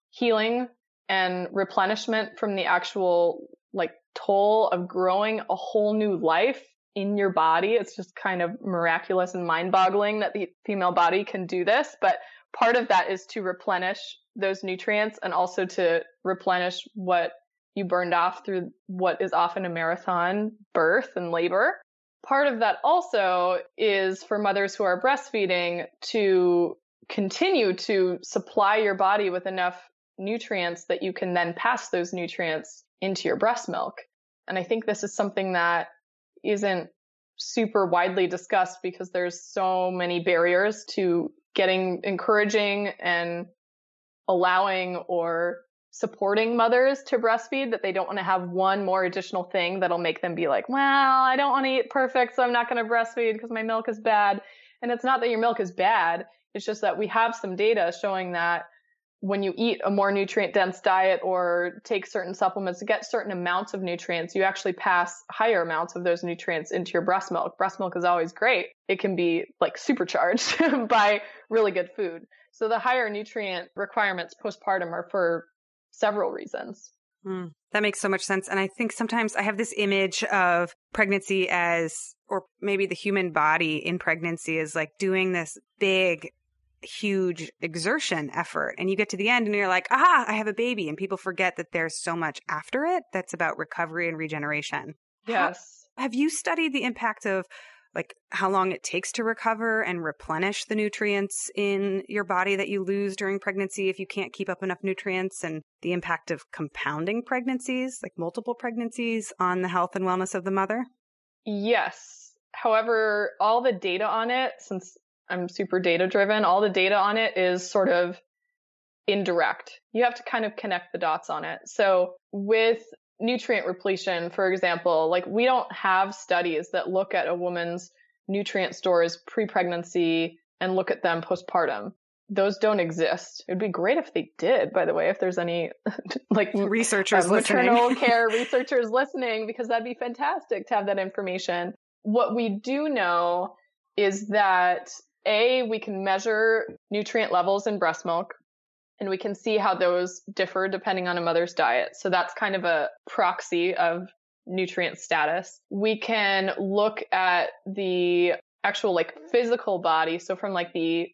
healing and replenishment from the actual like toll of growing a whole new life in your body. It's just kind of miraculous and mind-boggling that the female body can do this. But part of that is to replenish those nutrients and also to replenish what you burned off through what is often a marathon birth and labor. Part of that also is for mothers who are breastfeeding to continue to supply your body with enough nutrients that you can then pass those nutrients into your breast milk. And I think this is something that isn't super widely discussed because there's so many barriers to getting, encouraging and allowing or supporting mothers to breastfeed that they don't want to have one more additional thing that'll make them be like, well, I don't want to eat perfect, so I'm not going to breastfeed because my milk is bad. And it's not that your milk is bad. It's just that we have some data showing that when you eat a more nutrient-dense diet or take certain supplements to get certain amounts of nutrients, you actually pass higher amounts of those nutrients into your breast milk. Breast milk is always great. It can be like supercharged by really good food. So the higher nutrient requirements postpartum are for several reasons. That makes so much sense. And I think sometimes I have this image of pregnancy as, or maybe the human body in pregnancy is like doing this big, huge exertion effort. And you get to the end and you're like, aha, I have a baby. And people forget that there's so much after it that's about recovery and regeneration. Yes. Have you studied the impact of like how long it takes to recover and replenish the nutrients in your body that you lose during pregnancy if you can't keep up enough nutrients, and the impact of compounding pregnancies, like multiple pregnancies, on the health and wellness of the mother? Yes. However, all the data on it, since I'm super data driven, all the data on it is sort of indirect. You have to kind of connect the dots on it. So with nutrient repletion, for example, like we don't have studies that look at a woman's nutrient stores pre-pregnancy and look at them postpartum. Those don't exist. It'd be great if they did, by the way, if there's any like researchers, maternal care researchers listening, because that'd be fantastic to have that information. What we do know is that A, we can measure nutrient levels in breast milk, and we can see how those differ depending on a mother's diet. So that's kind of a proxy of nutrient status. We can look at the actual like physical body. So from like the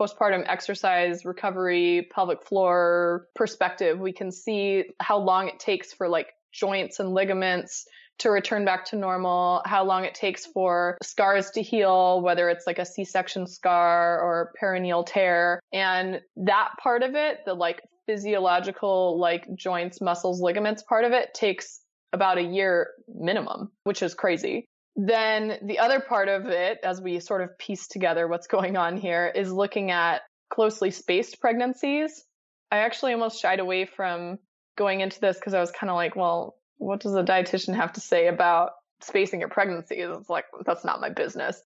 postpartum exercise, recovery, pelvic floor perspective, we can see how long it takes for like joints and ligaments to return back to normal, how long it takes for scars to heal, whether it's like a C-section scar or perineal tear. And that part of it, the like physiological, like joints, muscles, ligaments part of it, takes about a year minimum, which is crazy. Then the other part of it, as we sort of piece together what's going on here, is looking at closely spaced pregnancies. I actually almost shied away from going into this because I was kind of like, well, what does a dietitian have to say about spacing your pregnancies? It's like, that's not my business.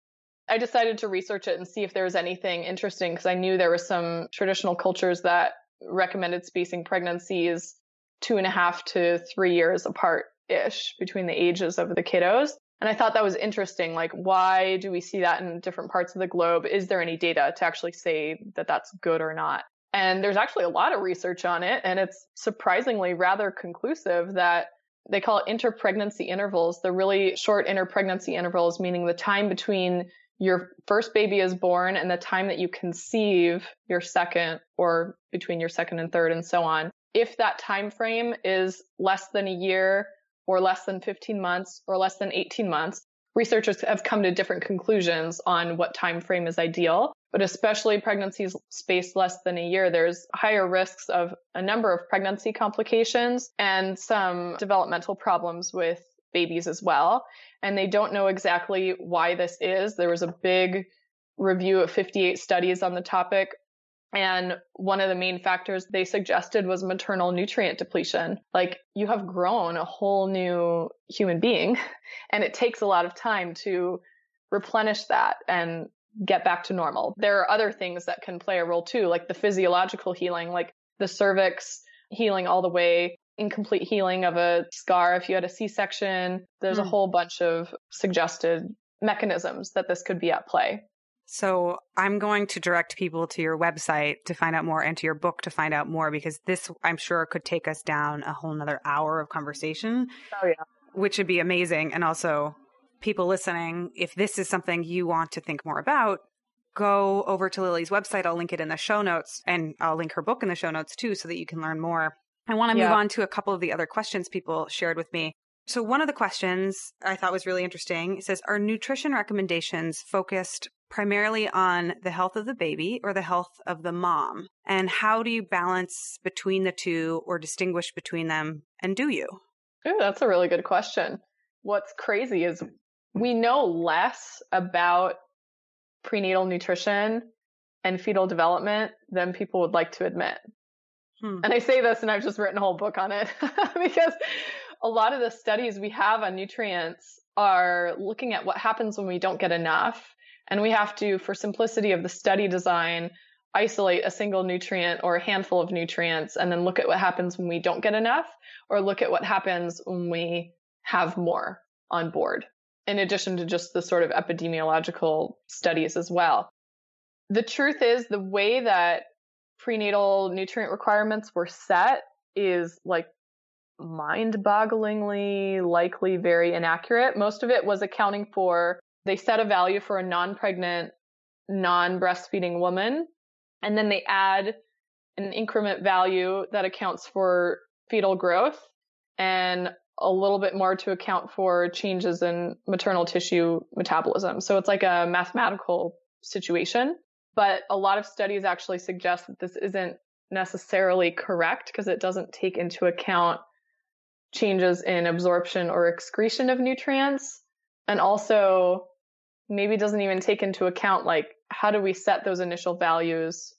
I decided to research it and see if there was anything interesting because I knew there were some traditional cultures that recommended spacing pregnancies 2.5 to 3 years apart-ish between the ages of the kiddos. And I thought that was interesting. Like, why do we see that in different parts of the globe? Is there any data to actually say that that's good or not? And there's actually a lot of research on it, and it's surprisingly rather conclusive that they call it interpregnancy intervals. They're really short interpregnancy intervals, meaning the time between your first baby is born and the time that you conceive your second, or between your second and third and so on, if that time frame is less than a year or less than 15 months or less than 18 months, researchers have come to different conclusions on what time frame is ideal. But especially pregnancies spaced less than a year, there's higher risks of a number of pregnancy complications and some developmental problems with babies as well. And they don't know exactly why this is. There was a big review of 58 studies on the topic. And one of the main factors they suggested was maternal nutrient depletion. Like, you have grown a whole new human being, and it takes a lot of time to replenish that and get back to normal. There are other things that can play a role too, like the physiological healing, like the cervix healing all the way, incomplete healing of a scar if you had a C-section. There's a whole bunch of suggested mechanisms that this could be at play. So I'm going to direct people to your website to find out more and to your book to find out more, because this, I'm sure, could take us down a whole nother hour of conversation, which would be amazing. And also, people listening, if this is something you want to think more about, go over to Lily's website. I'll link it in the show notes, and I'll link her book in the show notes too, so that you can learn more. I want to move on to a couple of the other questions people shared with me. So one of the questions I thought was really interesting. It says, are nutrition recommendations focused primarily on the health of the baby or the health of the mom? And how do you balance between the two or distinguish between them? And do you? Ooh, that's a really good question. What's crazy is we know less about prenatal nutrition and fetal development than people would like to admit. And I say this, and I've just written a whole book on it because a lot of the studies we have on nutrients are looking at what happens when we don't get enough. And we have to, for simplicity of the study design, isolate a single nutrient or a handful of nutrients and then look at what happens when we don't get enough, or look at what happens when we have more on board, in addition to just the sort of epidemiological studies as well. The truth is, the way that prenatal nutrient requirements were set is like mind-bogglingly, likely very inaccurate. Most of it was accounting for, they set a value for a non-pregnant, non-breastfeeding woman, and then they add an increment value that accounts for fetal growth and a little bit more to account for changes in maternal tissue metabolism. So it's like a mathematical situation. But a lot of studies actually suggest that this isn't necessarily correct, because it doesn't take into account changes in absorption or excretion of nutrients. And also, maybe doesn't even take into account, like, how do we set those initial values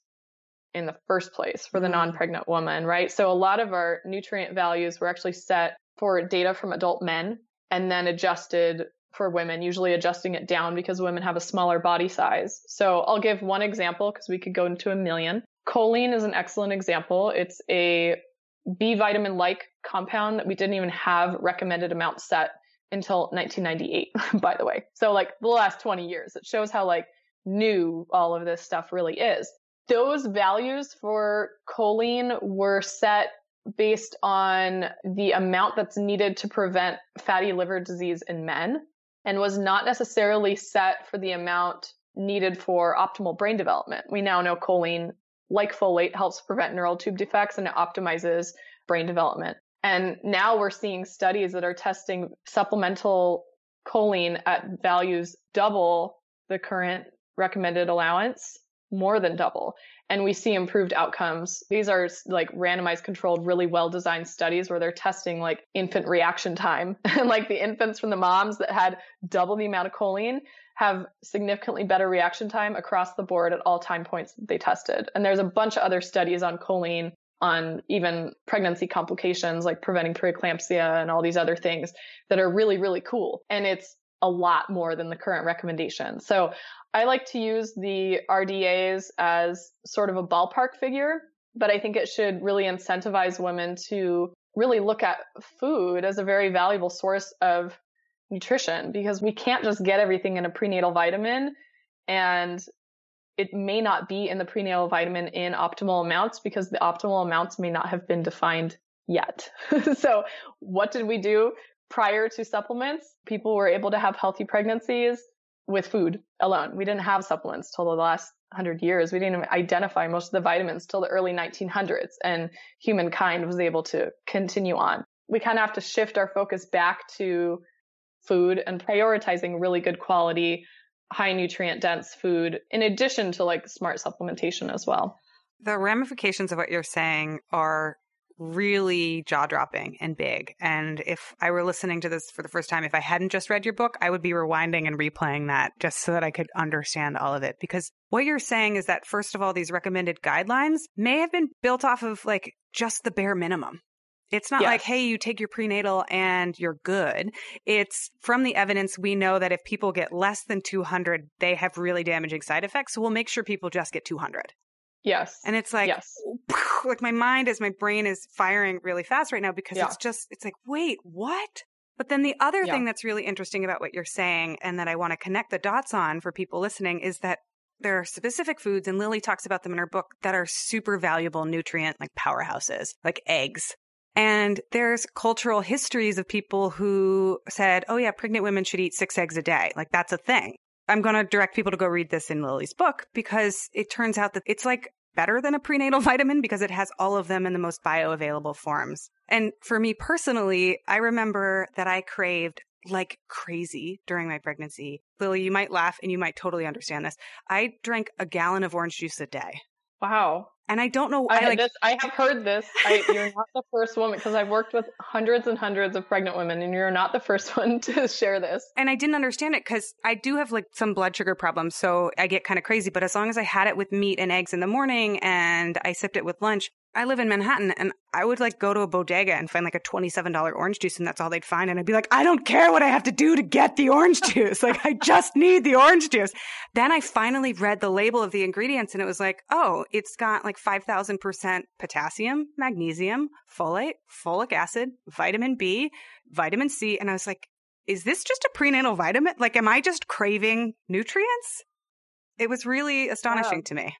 in the first place for the non-pregnant woman, right? So a lot of our nutrient values were actually set for data from adult men and then adjusted for women, usually adjusting it down because women have a smaller body size. So I'll give one example, because we could go into a million. Choline is an excellent example. It's a B vitamin-like compound that we didn't even have recommended amount set until 1998, by the way. So like the last 20 years, it shows how like new all of this stuff really is. Those values for choline were set based on the amount that's needed to prevent fatty liver disease in men, and was not necessarily set for the amount needed for optimal brain development. We now know choline, like folate, helps prevent neural tube defects, and it optimizes brain development. And now we're seeing studies that are testing supplemental choline at values double the current recommended allowance, more than double. And we see improved outcomes. These are like randomized controlled, really well-designed studies where they're testing like infant reaction time. And like the infants from the moms that had double the amount of choline have significantly better reaction time across the board at all time points that they tested. And there's a bunch of other studies on choline, on even pregnancy complications, like preventing preeclampsia and all these other things that are really, really cool. And it's a lot more than the current recommendation. So I like to use the RDAs as sort of a ballpark figure, but I think it should really incentivize women to really look at food as a very valuable source of nutrition, because we can't just get everything in a prenatal vitamin, and it may not be in the prenatal vitamin in optimal amounts because the optimal amounts may not have been defined yet. So what did we do prior to supplements? People were able to have healthy pregnancies with food alone. We didn't have supplements till the last 100 years. We didn't even identify most of the vitamins till the early 1900s, and humankind was able to continue on. We kind of have to shift our focus back to food and prioritizing really good quality, high nutrient dense food, in addition to like smart supplementation as well. The ramifications of what you're saying are really jaw-dropping and big. And if I were listening to this for the first time, if I hadn't just read your book, I would be rewinding and replaying that just so that I could understand all of it. Because what you're saying is that, first of all, these recommended guidelines may have been built off of like just the bare minimum. It's not like, hey, you take your prenatal and you're good. It's from the evidence. We know that if people get less than 200, they have really damaging side effects. So we'll make sure people just get 200. Yes. And it's like, like my brain is firing really fast right now because it's like, wait, what? But then the other thing that's really interesting about what you're saying and that I want to connect the dots on for people listening is that there are specific foods, and Lily talks about them in her book, that are super valuable nutrient, like powerhouses, like eggs. And there's cultural histories of people who said, oh yeah, pregnant women should eat 6 eggs a day. Like that's a thing. I'm going to direct people to go read this in Lily's book because it turns out that it's like better than a prenatal vitamin because it has all of them in the most bioavailable forms. And for me personally, I remember that I craved like crazy during my pregnancy. Lily, you might laugh and you might totally understand this. I drank a gallon of orange juice a day. Wow. And I don't know. I have heard this. You're not the first woman, because I've worked with hundreds and hundreds of pregnant women, and you're not the first one to share this. And I didn't understand it because I do have like some blood sugar problems, so I get kind of crazy. But as long as I had it with meat and eggs in the morning and I sipped it with lunch, I live in Manhattan and I would like go to a bodega and find like a $27 orange juice, and that's all they'd find. And I'd be like, I don't care what I have to do to get the orange juice. Like, I just need the orange juice. Then I finally read the label of the ingredients and it was like, oh, it's got like 5,000% potassium, magnesium, folate, folic acid, vitamin B, vitamin C. And I was like, is this just a prenatal vitamin? Like, am I just craving nutrients? It was really astonishing to me.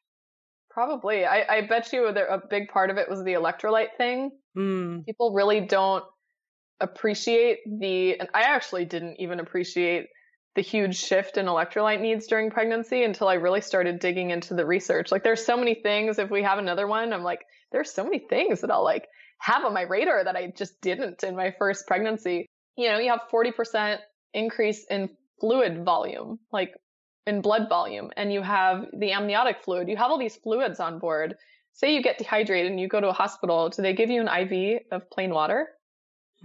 Probably. I bet you a big part of it was the electrolyte thing. Mm. People really don't appreciate and I actually didn't even appreciate the huge shift in electrolyte needs during pregnancy until I really started digging into the research. Like, there's so many things. If we have another one, I'm like, there's so many things that I'll like have on my radar that I just didn't in my first pregnancy. You know, you have 40% increase in fluid volume, like in blood volume, and you have the amniotic fluid, you have all these fluids on board. Say you get dehydrated and you go to a hospital, do they give you an IV of plain water?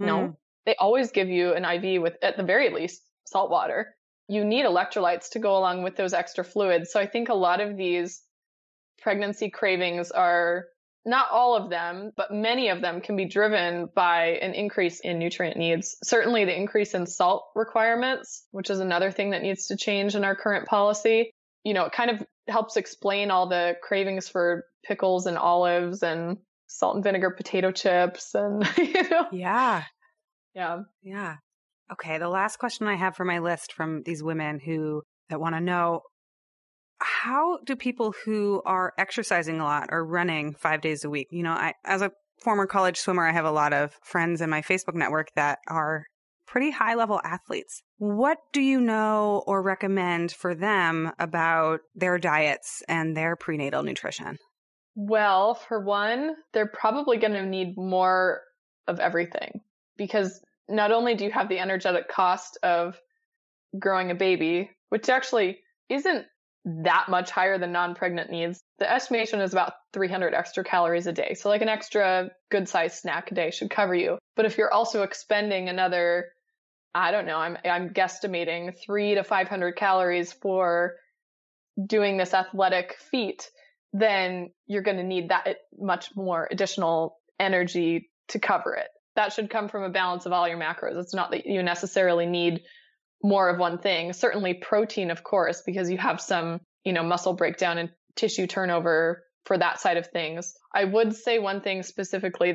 No, they always give you an IV with, at the very least, salt water. You need electrolytes to go along with those extra fluids. So I think a lot of these pregnancy cravings are, not all of them, but many of them can be driven by an increase in nutrient needs. Certainly the increase in salt requirements, which is another thing that needs to change in our current policy. You know, it kind of helps explain all the cravings for pickles and olives and salt and vinegar potato chips and, you know. Yeah. Yeah. Yeah. Okay. The last question I have for my list from these women that want to know, how do people who are exercising a lot or running 5 days a week, you know, as a former college swimmer, I have a lot of friends in my Facebook network that are pretty high level athletes. What do you know or recommend for them about their diets and their prenatal nutrition? Well, for one, they're probably going to need more of everything, because not only do you have the energetic cost of growing a baby, which actually isn't that much higher than non-pregnant needs. The estimation is about 300 extra calories a day. So like an extra good-sized snack a day should cover you. But if you're also expending another, I don't know, I'm guesstimating 300 to 500 calories for doing this athletic feat, then you're going to need that much more additional energy to cover it. That should come from a balance of all your macros. It's not that you necessarily need more of one thing, certainly protein, of course, because you have some, you know, muscle breakdown and tissue turnover for that side of things. I would say one thing specifically,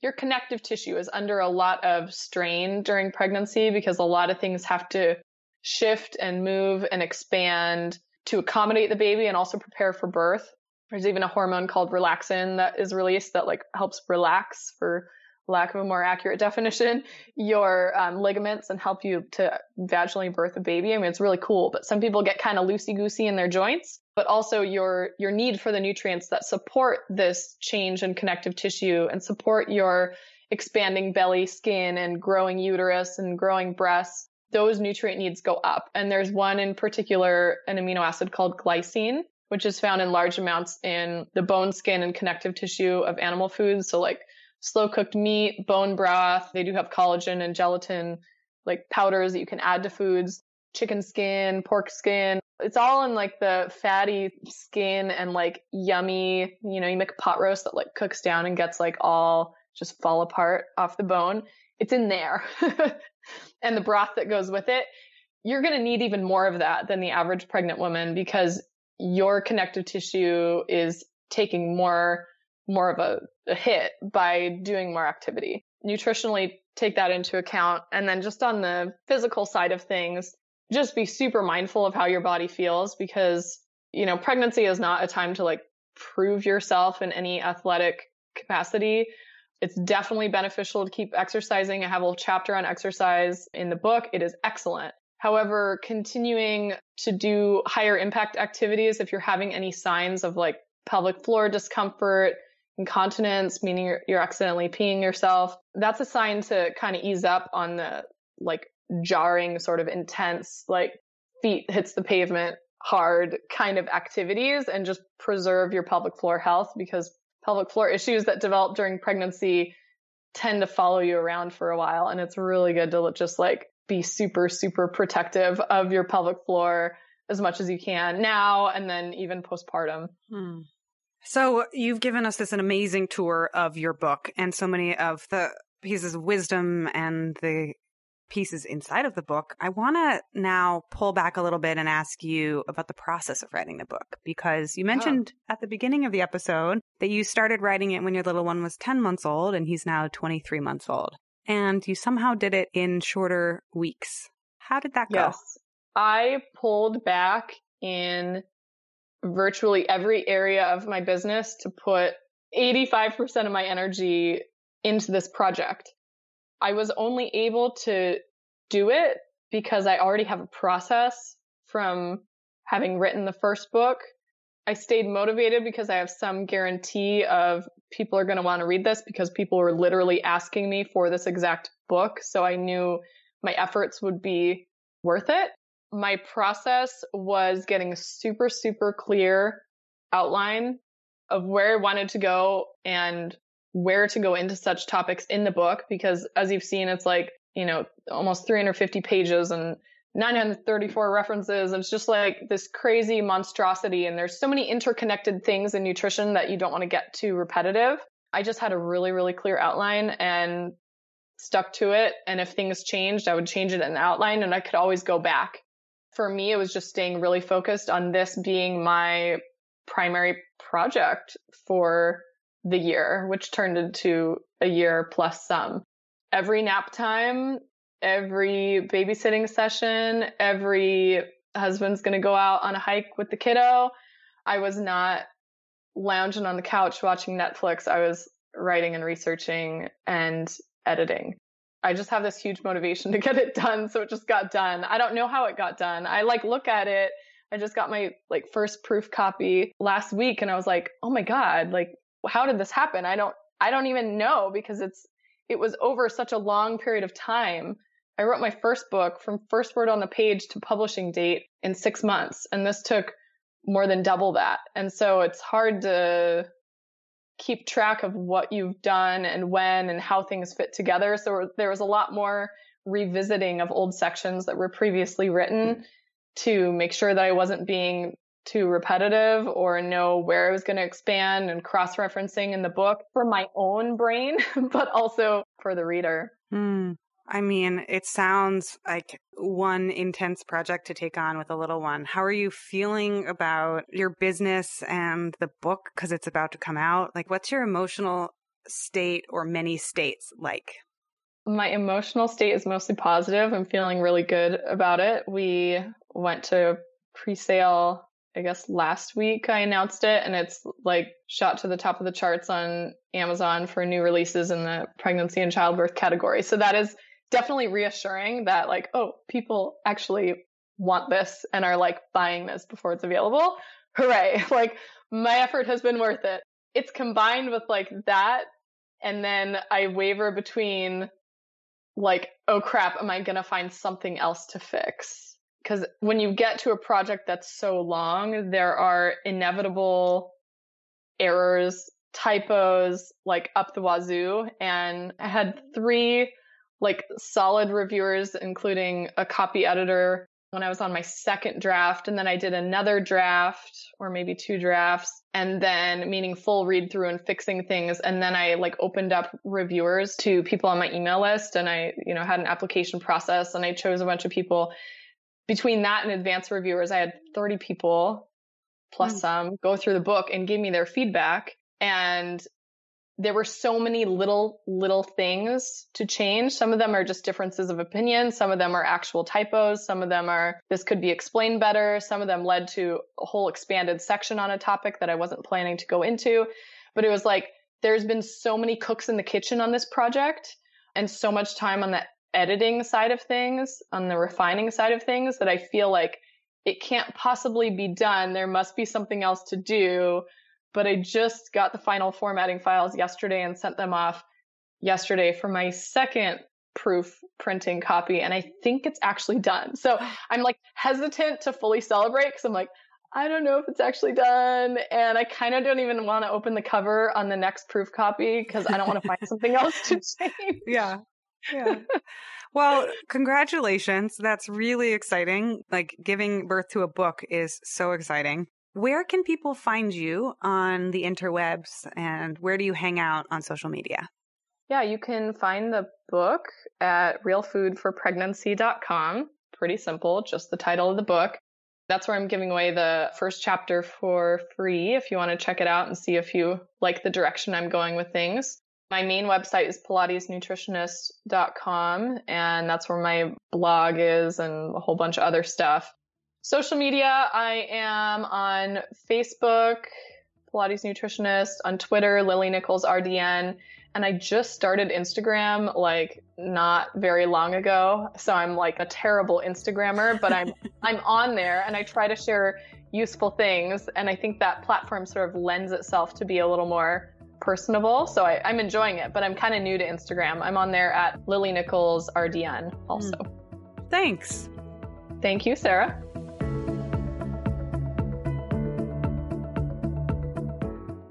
your connective tissue is under a lot of strain during pregnancy because a lot of things have to shift and move and expand to accommodate the baby and also prepare for birth. There's even a hormone called relaxin that is released that like helps relax for lack of a more accurate definition, your ligaments and help you to vaginally birth a baby. I mean, it's really cool, but some people get kind of loosey-goosey in their joints, but also your need for the nutrients that support this change in connective tissue and support your expanding belly, skin, and growing uterus and growing breasts. Those nutrient needs go up. And there's one in particular, an amino acid called glycine, which is found in large amounts in the bone, skin, and connective tissue of animal foods. So like slow-cooked meat, bone broth, they do have collagen and gelatin, like powders that you can add to foods, chicken skin, pork skin. It's all in like the fatty skin and like yummy, you know, you make a pot roast that like cooks down and gets like all just fall apart off the bone. It's in there. And the broth that goes with it, you're going to need even more of that than the average pregnant woman because your connective tissue is taking more of a hit by doing more activity. Nutritionally, take that into account. And then just on the physical side of things, just be super mindful of how your body feels because, you know, pregnancy is not a time to like prove yourself in any athletic capacity. It's definitely beneficial to keep exercising. I have a whole chapter on exercise in the book. It is excellent. However, continuing to do higher impact activities, if you're having any signs of like pelvic floor discomfort, incontinence, meaning you're accidentally peeing yourself, that's a sign to kind of ease up on the like jarring sort of intense, like feet hits the pavement hard kind of activities and just preserve your pelvic floor health because pelvic floor issues that develop during pregnancy tend to follow you around for a while. And it's really good to just like be super, super protective of your pelvic floor as much as you can now and then even postpartum. So you've given us this an amazing tour of your book and so many of the pieces of wisdom and the pieces inside of the book. I want to now pull back a little bit and ask you about the process of writing the book, because you mentioned at the beginning of the episode that you started writing it when your little one was 10 months old and he's now 23 months old, and you somehow did it in shorter weeks. How did that go? Yes. I pulled back in virtually every area of my business to put 85% of my energy into this project. I was only able to do it because I already have a process from having written the first book. I stayed motivated because I have some guarantee of people are going to want to read this because people were literally asking me for this exact book. So I knew my efforts would be worth it. My process was getting a super, super clear outline of where I wanted to go and where to go into such topics in the book, because as you've seen, it's like, you know, almost 350 pages and 934 references. It's just like this crazy monstrosity. And there's so many interconnected things in nutrition that you don't want to get too repetitive. I just had a really, really clear outline and stuck to it. And if things changed, I would change it in the outline and I could always go back. For me, it was just staying really focused on this being my primary project for the year, which turned into a year plus some. Every nap time, every babysitting session, every husband's going to go out on a hike with the kiddo. I was not lounging on the couch watching Netflix. I was writing and researching and editing. I just have this huge motivation to get it done. So it just got done. I don't know how it got done. I like look at it. I just got my like first proof copy last week and I was like, oh my God, like, how did this happen? I don't even know, because it was over such a long period of time. I wrote my first book from first word on the page to publishing date in 6 months. And this took more than double that. And so it's hard to keep track of what you've done and when and how things fit together. So there was a lot more revisiting of old sections that were previously written to make sure that I wasn't being too repetitive or know where I was going to expand, and cross-referencing in the book for my own brain, but also for the reader. I mean, it sounds like one intense project to take on with a little one. How are you feeling about your business and the book? Because it's about to come out. Like, what's your emotional state or many states like? My emotional state is mostly positive. I'm feeling really good about it. We went to pre-sale I guess last week I announced it, and it's like shot to the top of the charts on Amazon for new releases in the pregnancy and childbirth category. So that is definitely reassuring that like, oh, people actually want this and are like buying this before it's available. Hooray. Like my effort has been worth it. It's combined with like that. And then I waver between like, oh crap, am I going to find something else to fix? Because when you get to a project that's so long, there are inevitable errors, typos, like up the wazoo. And I had 3 like solid reviewers, including a copy editor when I was on my second draft. And then I did another draft or maybe 2 drafts, and then meaning full read through and fixing things. And then I like opened up reviewers to people on my email list, and I, you know, had an application process, and I chose a bunch of people. Between that and advanced reviewers, I had 30 people plus some go through the book and give me their feedback. And there were so many little things to change. Some of them are just differences of opinion. Some of them are actual typos. Some of them are, this could be explained better. Some of them led to a whole expanded section on a topic that I wasn't planning to go into. But it was like, there's been so many cooks in the kitchen on this project and so much time on the editing side of things, on the refining side of things, that I feel like it can't possibly be done. There must be something else to do. But I just got the final formatting files yesterday and sent them off yesterday for my second proof printing copy. And I think it's actually done. So I'm like hesitant to fully celebrate because I'm like, I don't know if it's actually done. And I kind of don't even want to open the cover on the next proof copy because I don't want to find something else to change. Yeah. Well, congratulations. That's really exciting. Like giving birth to a book is so exciting. Where can people find you on the interwebs, and where do you hang out on social media? Yeah, you can find the book at realfoodforpregnancy.com. Pretty simple, just the title of the book. That's where I'm giving away the first chapter for free if you want to check it out and see if you like the direction I'm going with things. My main website is PilatesNutritionist.com, and that's where my blog is and a whole bunch of other stuff. Social media, I am on Facebook, Pilates Nutritionist, on Twitter, Lily Nichols, RDN, and I just started Instagram like not very long ago, so I'm like a terrible Instagrammer, but I'm on there, and I try to share useful things, and I think that platform sort of lends itself to be a little more personable, so I'm enjoying it, but I'm kind of new to Instagram. I'm on there at Lily Nichols RDN also. Thanks. Thank you, Sarah.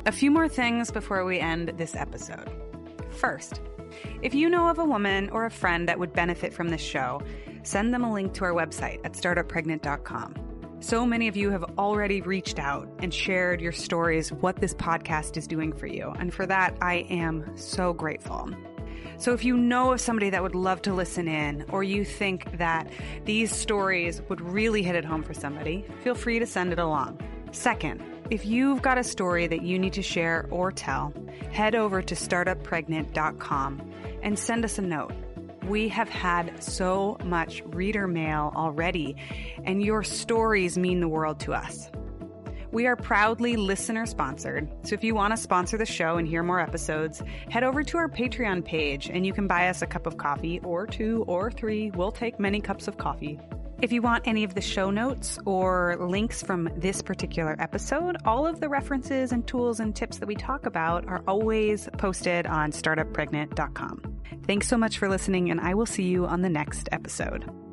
A few more things before we end this episode. First, if you know of a woman or a friend that would benefit from this show, send them a link to our website at startupparent.com. So many of you have already reached out and shared your stories, what this podcast is doing for you. And for that, I am so grateful. So if you know of somebody that would love to listen in, or you think that these stories would really hit it home for somebody, feel free to send it along. Second, if you've got a story that you need to share or tell, head over to startuppregnant.com and send us a note. We have had so much reader mail already, and your stories mean the world to us. We are proudly listener-sponsored, so if you want to sponsor the show and hear more episodes, head over to our Patreon page, and you can buy us a cup of coffee, or 2 or 3. We'll take many cups of coffee. If you want any of the show notes or links from this particular episode, all of the references and tools and tips that we talk about are always posted on startuppregnant.com. Thanks so much for listening, and I will see you on the next episode.